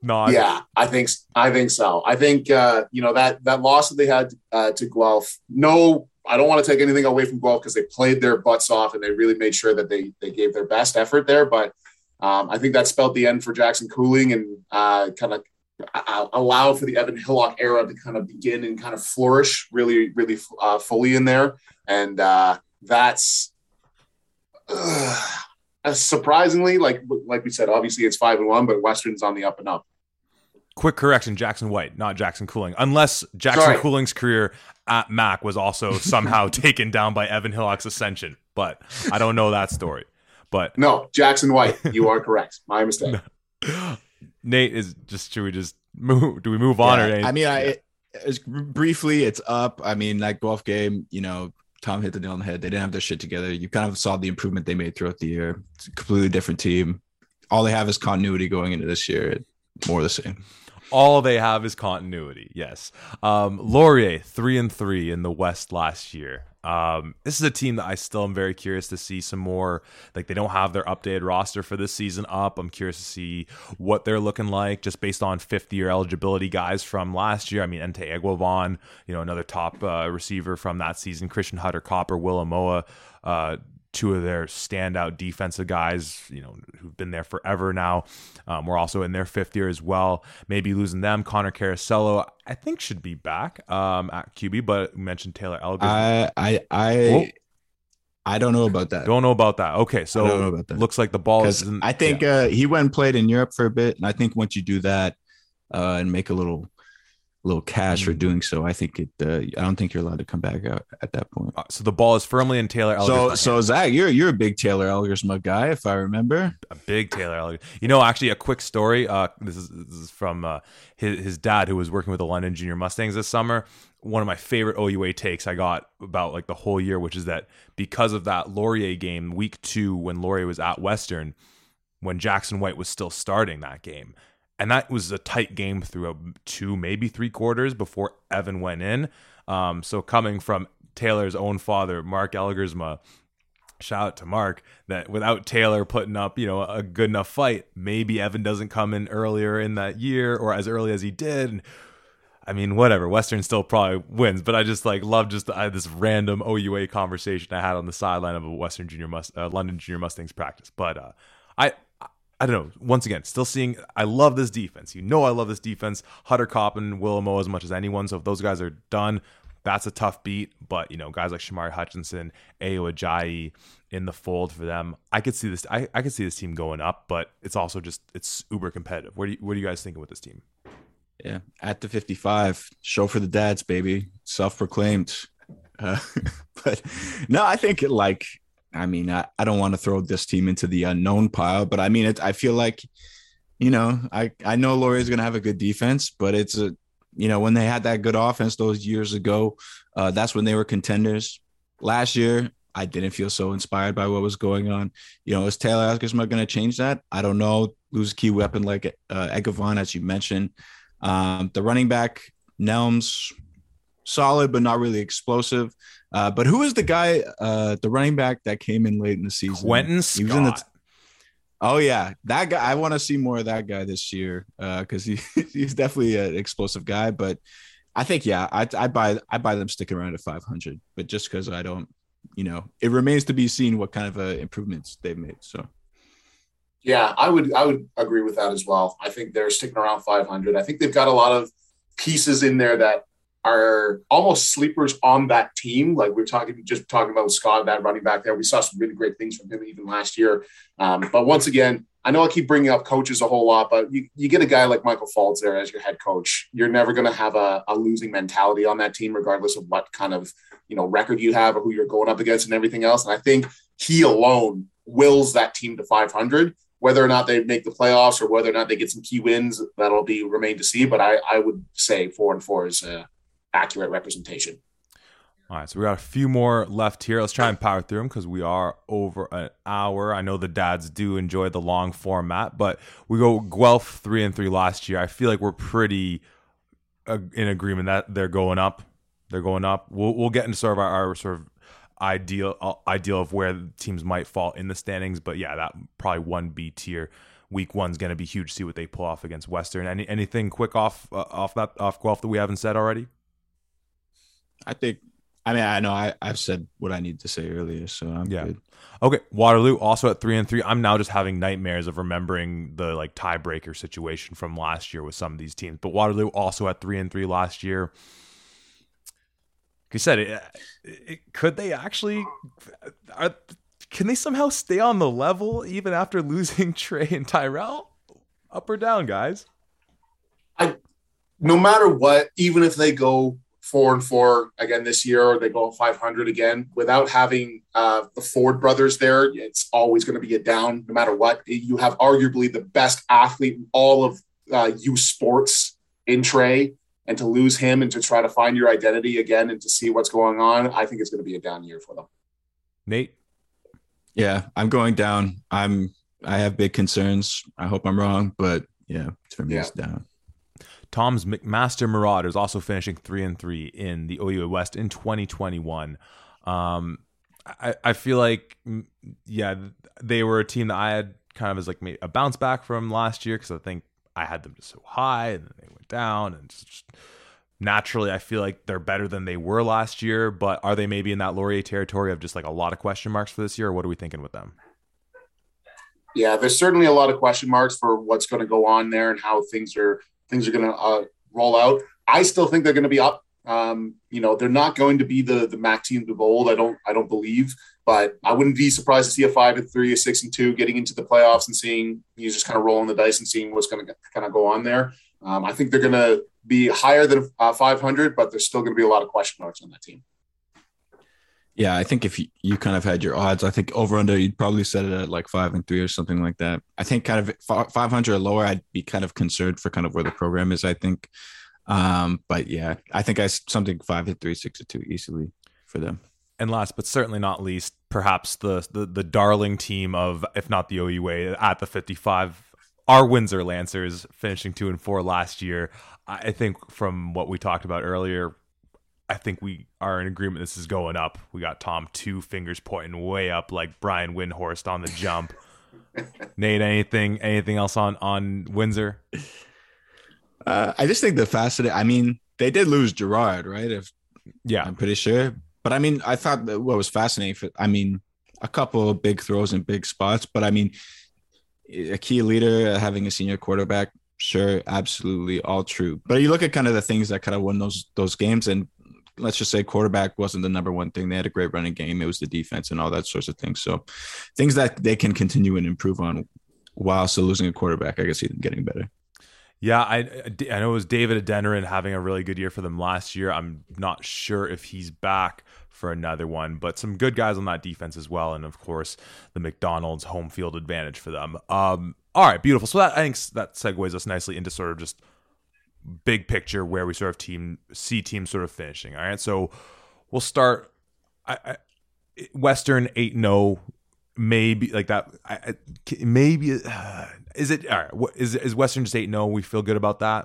No. Yeah, I think, I think so. I think, uh, you know, that, that loss that they had uh, to Guelph, no, I don't want to take anything away from Guelph because they played their butts off and they really made sure that they, they gave their best effort there. But um, I think that spelled the end for Jackson Cooling and uh, kind of, I allow for the Evan Hillock era to kind of begin and kind of flourish really, really uh, fully in there. And uh, that's uh, surprisingly, like, like we said, obviously it's five and one, but Western's on the up and up. Quick correction, Jackson White, not Jackson Cooling, unless Jackson Sorry. Cooling's career at Mac was also somehow taken down by Evan Hillock's ascension, but I don't know that story, but no, Jackson White, you are correct. My mistake. No. Nate is just, should we just move? Do we move on? Yeah, or anything? I mean, I, it, it's, briefly, it's up. I mean, that Guelph game, you know, Tom hit the nail on the head. They didn't have their shit together. You kind of saw the improvement they made throughout the year. It's a completely different team. All they have is continuity going into this year. More the same. All they have is continuity. Yes. Um, Laurier, three and three in the West last year. Um, this is a team that I still am very curious to see some more. Like, they don't have their updated roster for this season up. I'm curious to see what they're looking like just based on fifth-year eligibility guys from last year. I mean, Ente Egwavon, you know, another top uh, receiver from that season. Christian Hutter, Copper, Willamoa, uh, two of their standout defensive guys, you know, who've been there forever now. Um, we're also in their fifth year as well. Maybe losing them. Connor Carasello, I think, should be back um, at Q B, but we mentioned Taylor Elgersma. I I I, oh. I don't know about that. Don't know about that. Okay, so I don't know about that. Looks like the ball is in, I think yeah. uh, he went and played in Europe for a bit, and I think once you do that uh, and make a little little cash for doing so, I think it uh, I don't think you're allowed to come back out at that point. So the ball is firmly in Taylor Elgersma. So so Zach, you're you're a big Taylor Elgersma guy, if I remember. A big Taylor Elgersma. You know, actually a quick story. Uh this is this is from uh his, his dad, who was working with the London Junior Mustangs this summer. One of my favorite O U A takes I got about like the whole year, which is that because of that Laurier game, week two, when Laurier was at Western, when Jackson White was still starting that game. And that was a tight game through two, maybe three quarters before Evan went in. Um, so coming from Taylor's own father, Mark Elgersma, shout out to Mark, that without Taylor putting up, you know, a good enough fight, maybe Evan doesn't come in earlier in that year or as early as he did. And, I mean, whatever. Western still probably wins, but I just like love just the, I, this random O U A conversation I had on the sideline of a Western Junior Must, uh, London Junior Mustangs practice. But uh, I. I don't know. Once again, still seeing, I love this defense. You know I love this defense. Hutter Kopp and Willamoa as much as anyone. So if those guys are done, that's a tough beat. But, you know, guys like Shamari Hutchinson, Ayo Ajayi in the fold for them. I could see this. I, I could see this team going up, but it's also just, it's uber competitive. What do you, what are you guys thinking with this team? Yeah. At the fifty-five, show for the dads, baby. Self-proclaimed. Uh, but no, I think it like, I mean, I, I don't want to throw this team into the unknown pile, but I mean, it, I feel like, you know, I, I know Laurier's going to have a good defense, but it's a, you know, when they had that good offense those years ago, uh, that's when they were contenders. Last year, I didn't feel so inspired by what was going on. You know, is Taylor Elgersma going to change that? I don't know. Lose a key weapon like uh, Egavon, as you mentioned. Um, the running back, Nelms, solid, but not really explosive. Uh, but who is the guy, uh, the running back that came in late in the season? Quentin Scott. He was in the t- oh, yeah. That guy. I want to see more of that guy this year because uh, he, he's definitely an explosive guy. But I think, yeah, I, I buy I buy them sticking around at five hundred. But just because I don't, you know, it remains to be seen what kind of uh, improvements they've made. So, yeah, I would I would agree with that as well. I think they're sticking around five hundred. I think they've got a lot of pieces in there that are almost sleepers on that team. Like we're talking, just talking about Scott, that running back there. We saw some really great things from him even last year. Um, but once again, I know I keep bringing up coaches a whole lot, but you, you get a guy like Michael Fultz there as your head coach. You're never going to have a, a losing mentality on that team, regardless of what kind of, you know, record you have or who you're going up against and everything else. And I think he alone wills that team to five hundred. Whether or not they make the playoffs or whether or not they get some key wins, that'll be remain to see. But I, I would say four and four is a, uh, accurate representation. All right, so we got a few more left here. Let's try and power through them because we are over an hour. I know the dads do enjoy the long format, but we go Guelph three and three last year. I feel like we're pretty uh, in agreement that they're going up. They're going up. We'll we'll get into sort of our, our sort of ideal uh, ideal of where teams might fall in the standings, but yeah, that probably one B tier. Week one's going to be huge. See what they pull off against Western. Any anything quick off uh, off that off Guelph that we haven't said already? I think, I mean, I know I, I've said what I need to say earlier, so I'm yeah. good. Okay, Waterloo also at three and three. I'm now just having nightmares of remembering the like tiebreaker situation from last year with some of these teams. But Waterloo also at three and three last year. Like you said, it, it, could they actually? Are, can they somehow stay on the level even after losing Trey and Tyrell? Up or down, guys? I, no matter what, even if they go four and four again this year, or they go five hundred again without having uh, the Ford brothers there, it's always going to be a down no matter what. You have arguably the best athlete in all of uh, youth sports in Trey, and to lose him and to try to find your identity again and to see what's going on, I think it's going to be a down year for them. Nate? Yeah, I'm going down. I'm, I have big concerns. I hope I'm wrong, but yeah, for me, yeah. it's down. Tom's McMaster Marauders also finishing three and three in the O U A West in twenty twenty-one. Um, I, I feel like, yeah, they were a team that I had kind of as like a bounce back from last year because I think I had them just so high and then they went down and just, just naturally I feel like they're better than they were last year. But are they maybe in that Laurier territory of just like a lot of question marks for this year? Or what are we thinking with them? Yeah, there's certainly a lot of question marks for what's going to go on there and how things are Things are going to uh, roll out. I still think they're going to be up. Um, you know, they're not going to be the the M A C teams of old. I don't. I don't believe, but I wouldn't be surprised to see a five and three, a six and two, getting into the playoffs and seeing you know, just kind of rolling the dice and seeing what's going to kind of go on there. Um, I think they're going to be higher than uh, five hundred, but there's still going to be a lot of question marks on that team. Yeah, I think if you, you kind of had your odds, I think over under, you'd probably set it at like five and three or something like that. I think kind of five hundred or lower, I'd be kind of concerned for kind of where the program is, I think. Um, but yeah, I think I something five and three, six and two easily for them. And last, but certainly not least, perhaps the, the, the darling team of, if not the O U A at the fifty-five, our Windsor Lancers finishing two and four last year. I think from what we talked about earlier, I think we are in agreement this is going up. We got Tom two fingers pointing way up like Brian Windhorst on the jump. Nate, anything anything else on, on Windsor? Uh, I just think the fascinating – I mean, they did lose Gerard, right? If Yeah. I'm pretty sure. But, I mean, I thought that what was fascinating for – I mean, a couple of big throws in big spots. But, I mean, a key leader, having a senior quarterback, sure, absolutely all true. But you look at kind of the things that kind of won those those games and – let's just say quarterback wasn't the number one thing. They had a great running game. It was the defense and all that sorts of things. So things that they can continue and improve on while still losing a quarterback, I guess he's getting better. Yeah, I I know it was David Adenerin having a really good year for them last year. I'm not sure if he's back for another one, but some good guys on that defense as well. And of course, the McDonald's home field advantage for them. Um, all right, beautiful. So that I think that segues us nicely into sort of just big picture where we sort of team see teams sort of finishing. All right, so we'll start I, I, Western eight and oh. Maybe like that. I, I, maybe uh, is it all right? What, is is Western State? No, we feel good about that.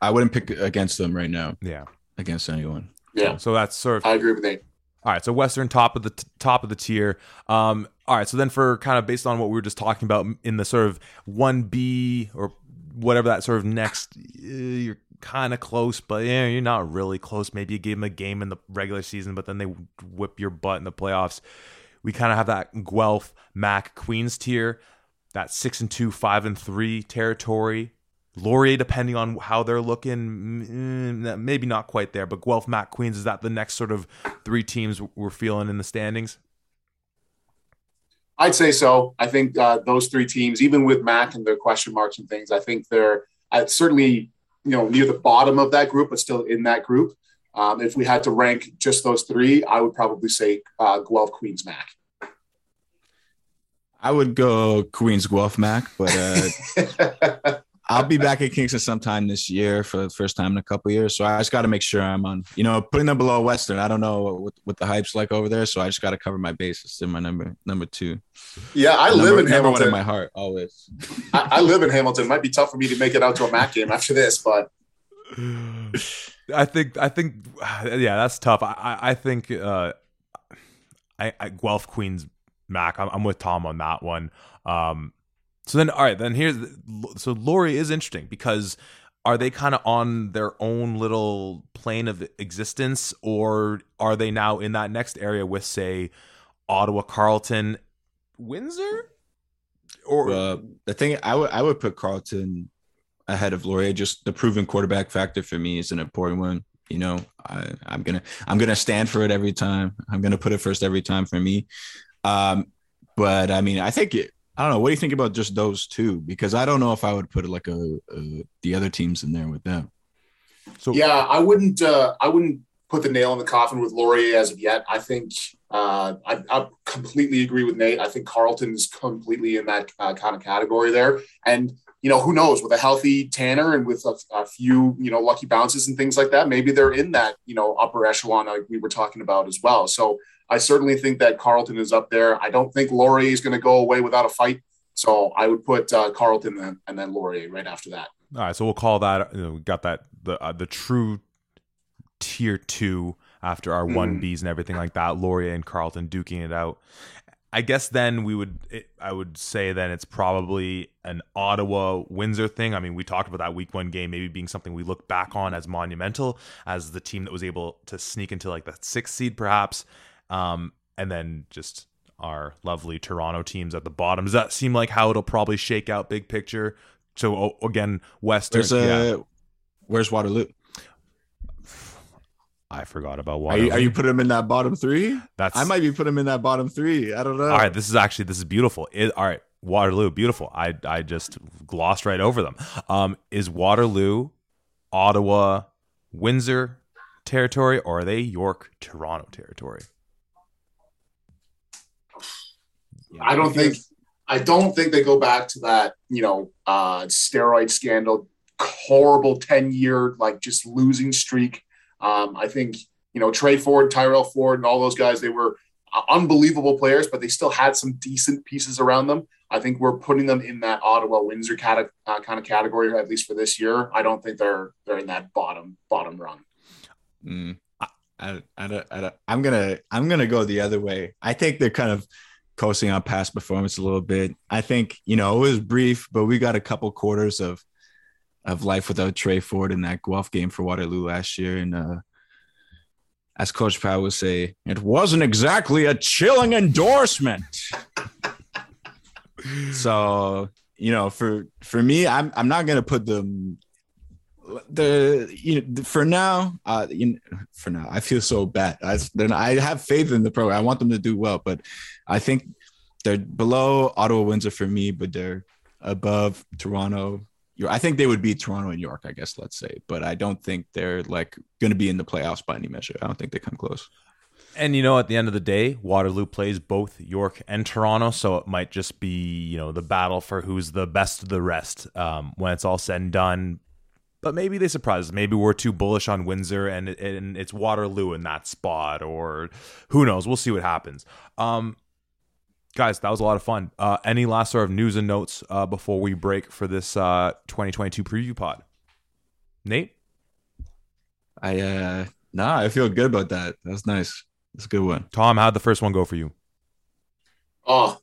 I wouldn't pick against them right now. Yeah, against anyone. Yeah. So, so that's sort of. I agree with Nate. All right, so Western top of the t- top of the tier. Um. All right, so then for kind of based on what we were just talking about in the sort of one B or whatever that sort of next, uh, you're kind of close, but yeah, you're not really close. Maybe you gave them a game in the regular season, but then they whip your butt in the playoffs. We kind of have that Guelph, Mac, Queens tier, that six and two, five and three territory. Laurier, depending on how they're looking, maybe not quite there, but Guelph, Mac, Queens, is that the next sort of three teams we're feeling in the standings? I'd say so. I think uh, those three teams, even with Mac and their question marks and things, I think they're uh, certainly, you know, near the bottom of that group, but still in that group. Um, if we had to rank just those three, I would probably say uh, Guelph, Queens, Mac. I would go Queens, Guelph, Mac, but uh, I'll be back at Kingston sometime this year for the first time in a couple of years. So I just got to make sure I'm on, you know, putting them below Western. I don't know what, what the hype's like over there. So I just got to cover my bases in my number, number two. Yeah. I number, live in number Hamilton. One in my heart always. I, I live in Hamilton. It might be tough for me to make it out to a Mac game after this, but I think, I think, yeah, that's tough. I, I, I think, uh, I, I Guelph, Queens, Mac, I'm, I'm with Tom on that one. Um, So then, all right, then here's – so Laurie is interesting because are they kind of on their own little plane of existence, or are they now in that next area with, say, Ottawa, Carleton, Windsor? Or uh, the thing – I would I would put Carleton ahead of Laurie. Just the proven quarterback factor for me is an important one. You know, I, I'm going to I'm gonna stand for it every time. I'm going to put it first every time for me. Um, but, I mean, I think it – I don't know. What do you think about just those two? Because I don't know if I would put like a, a the other teams in there with them. So yeah, I wouldn't. Uh, I wouldn't put the nail in the coffin with Laurier as of yet. I think uh, I, I completely agree with Nate. I think Carleton's completely in that uh, kind of category there. And you know, who knows? With a healthy Tanner and with a, a few you know lucky bounces and things like that, maybe they're in that you know upper echelon like we were talking about as well. So. I certainly think that Carleton is up there. I don't think Laurier is going to go away without a fight. So I would put uh, Carleton and, and then Laurier right after that. All right. So we'll call that, you know, we got that, the uh, the true tier two after our mm. one Bs and everything like that. Laurier and Carleton duking it out. I guess then we would, it, I would say then it's probably an Ottawa Windsor thing. I mean, we talked about that week one game maybe being something we look back on as monumental, as the team that was able to sneak into like the sixth seed perhaps. Um, and then just our lovely Toronto teams at the bottom. Does that seem like how it'll probably shake out big picture? So, oh, again, Western. Where's, uh, yeah. where's Waterloo? I forgot about Waterloo. Are you, are you putting them in that bottom three? That's, I might be putting them in that bottom three. I don't know. All right, this is actually, this is beautiful. It, all right, Waterloo, beautiful. I, I just glossed right over them. Um, is Waterloo, Ottawa, Windsor territory, or are they York, Toronto territory? I don't think I don't think they go back to that, you know, uh, steroid scandal, horrible ten-year, like, just losing streak. Um, I think, you know, Trey Ford, Tyrell Ford, and all those guys, they were unbelievable players, but they still had some decent pieces around them. I think we're putting them in that Ottawa-Windsor cat- uh, kind of category, at least for this year. I don't think they're they're in that bottom bottom rung. Mm, I, I, I, I, I'm gonna I'm gonna go the other way. I think they're kind of coasting on past performance a little bit. I think, you know, it was brief, but we got a couple quarters of of life without Trey Ford in that Guelph game for Waterloo last year. And uh, as Coach Powell would say, it wasn't exactly a chilling endorsement. So, you know, for for me, I'm I'm not going to put them the you know, for now, uh, you know, for now, I feel so bad. I not, I have faith in the program. I want them to do well, but I think they're below Ottawa, Windsor for me, but they're above Toronto. I think they would beat Toronto and York, I guess, let's say, but I don't think they're like going to be in the playoffs by any measure. I don't think they come close. And, you know, at the end of the day, Waterloo plays both York and Toronto. So it might just be, you know, the battle for who's the best of the rest um, when it's all said and done. But maybe they surprise us. Maybe we're too bullish on Windsor and, and it's Waterloo in that spot, or who knows. We'll see what happens. Um, guys, that was a lot of fun. Uh, any last sort of news and notes uh, before we break for this uh, twenty twenty-two preview pod? Nate? I uh, nah, I feel good about that. That was nice. That's a good one. Tom, how'd the first one go for you? Oh,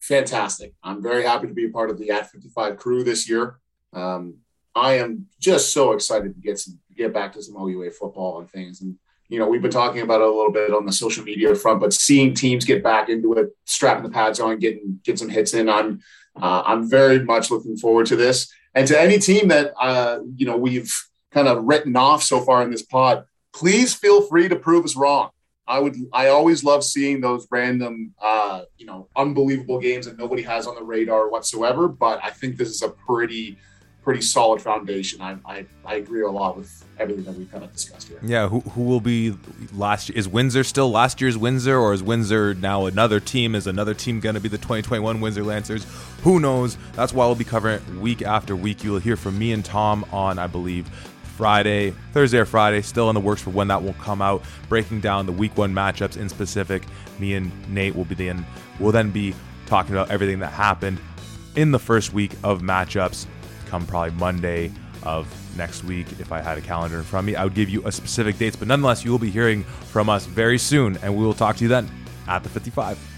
fantastic. I'm very happy to be a part of the At fifty-five crew this year. Um, I am just so excited to get some, get back to some O U A football and things. And, you know, we've been talking about it a little bit on the social media front, but seeing teams get back into it, strapping the pads on, getting, getting some hits in, I'm, uh, I'm very much looking forward to this. And to any team that, uh, you know, we've kind of written off so far in this pod, please feel free to prove us wrong. I would. I always love seeing those random, uh, you know, unbelievable games that nobody has on the radar whatsoever. But I think this is a pretty, pretty solid foundation. I I, I agree a lot with everything that we've kind of discussed here. Yeah. Who who will be last? Is Windsor still last year's Windsor, or is Windsor now another team? Is another team going to be the twenty twenty-one Windsor Lancers? Who knows? That's why we'll be covering it week after week. You'll hear from me and Tom on, I believe, Friday, Thursday or Friday, still in the works for when that will come out, breaking down the week one matchups in specific. Me and Nate will be then, we'll then be talking about everything that happened in the first week of matchups come probably Monday of next week. If I had a calendar in front of me, I would give you a specific dates, but nonetheless, you will be hearing from us very soon, and we will talk to you then at the fifty-five.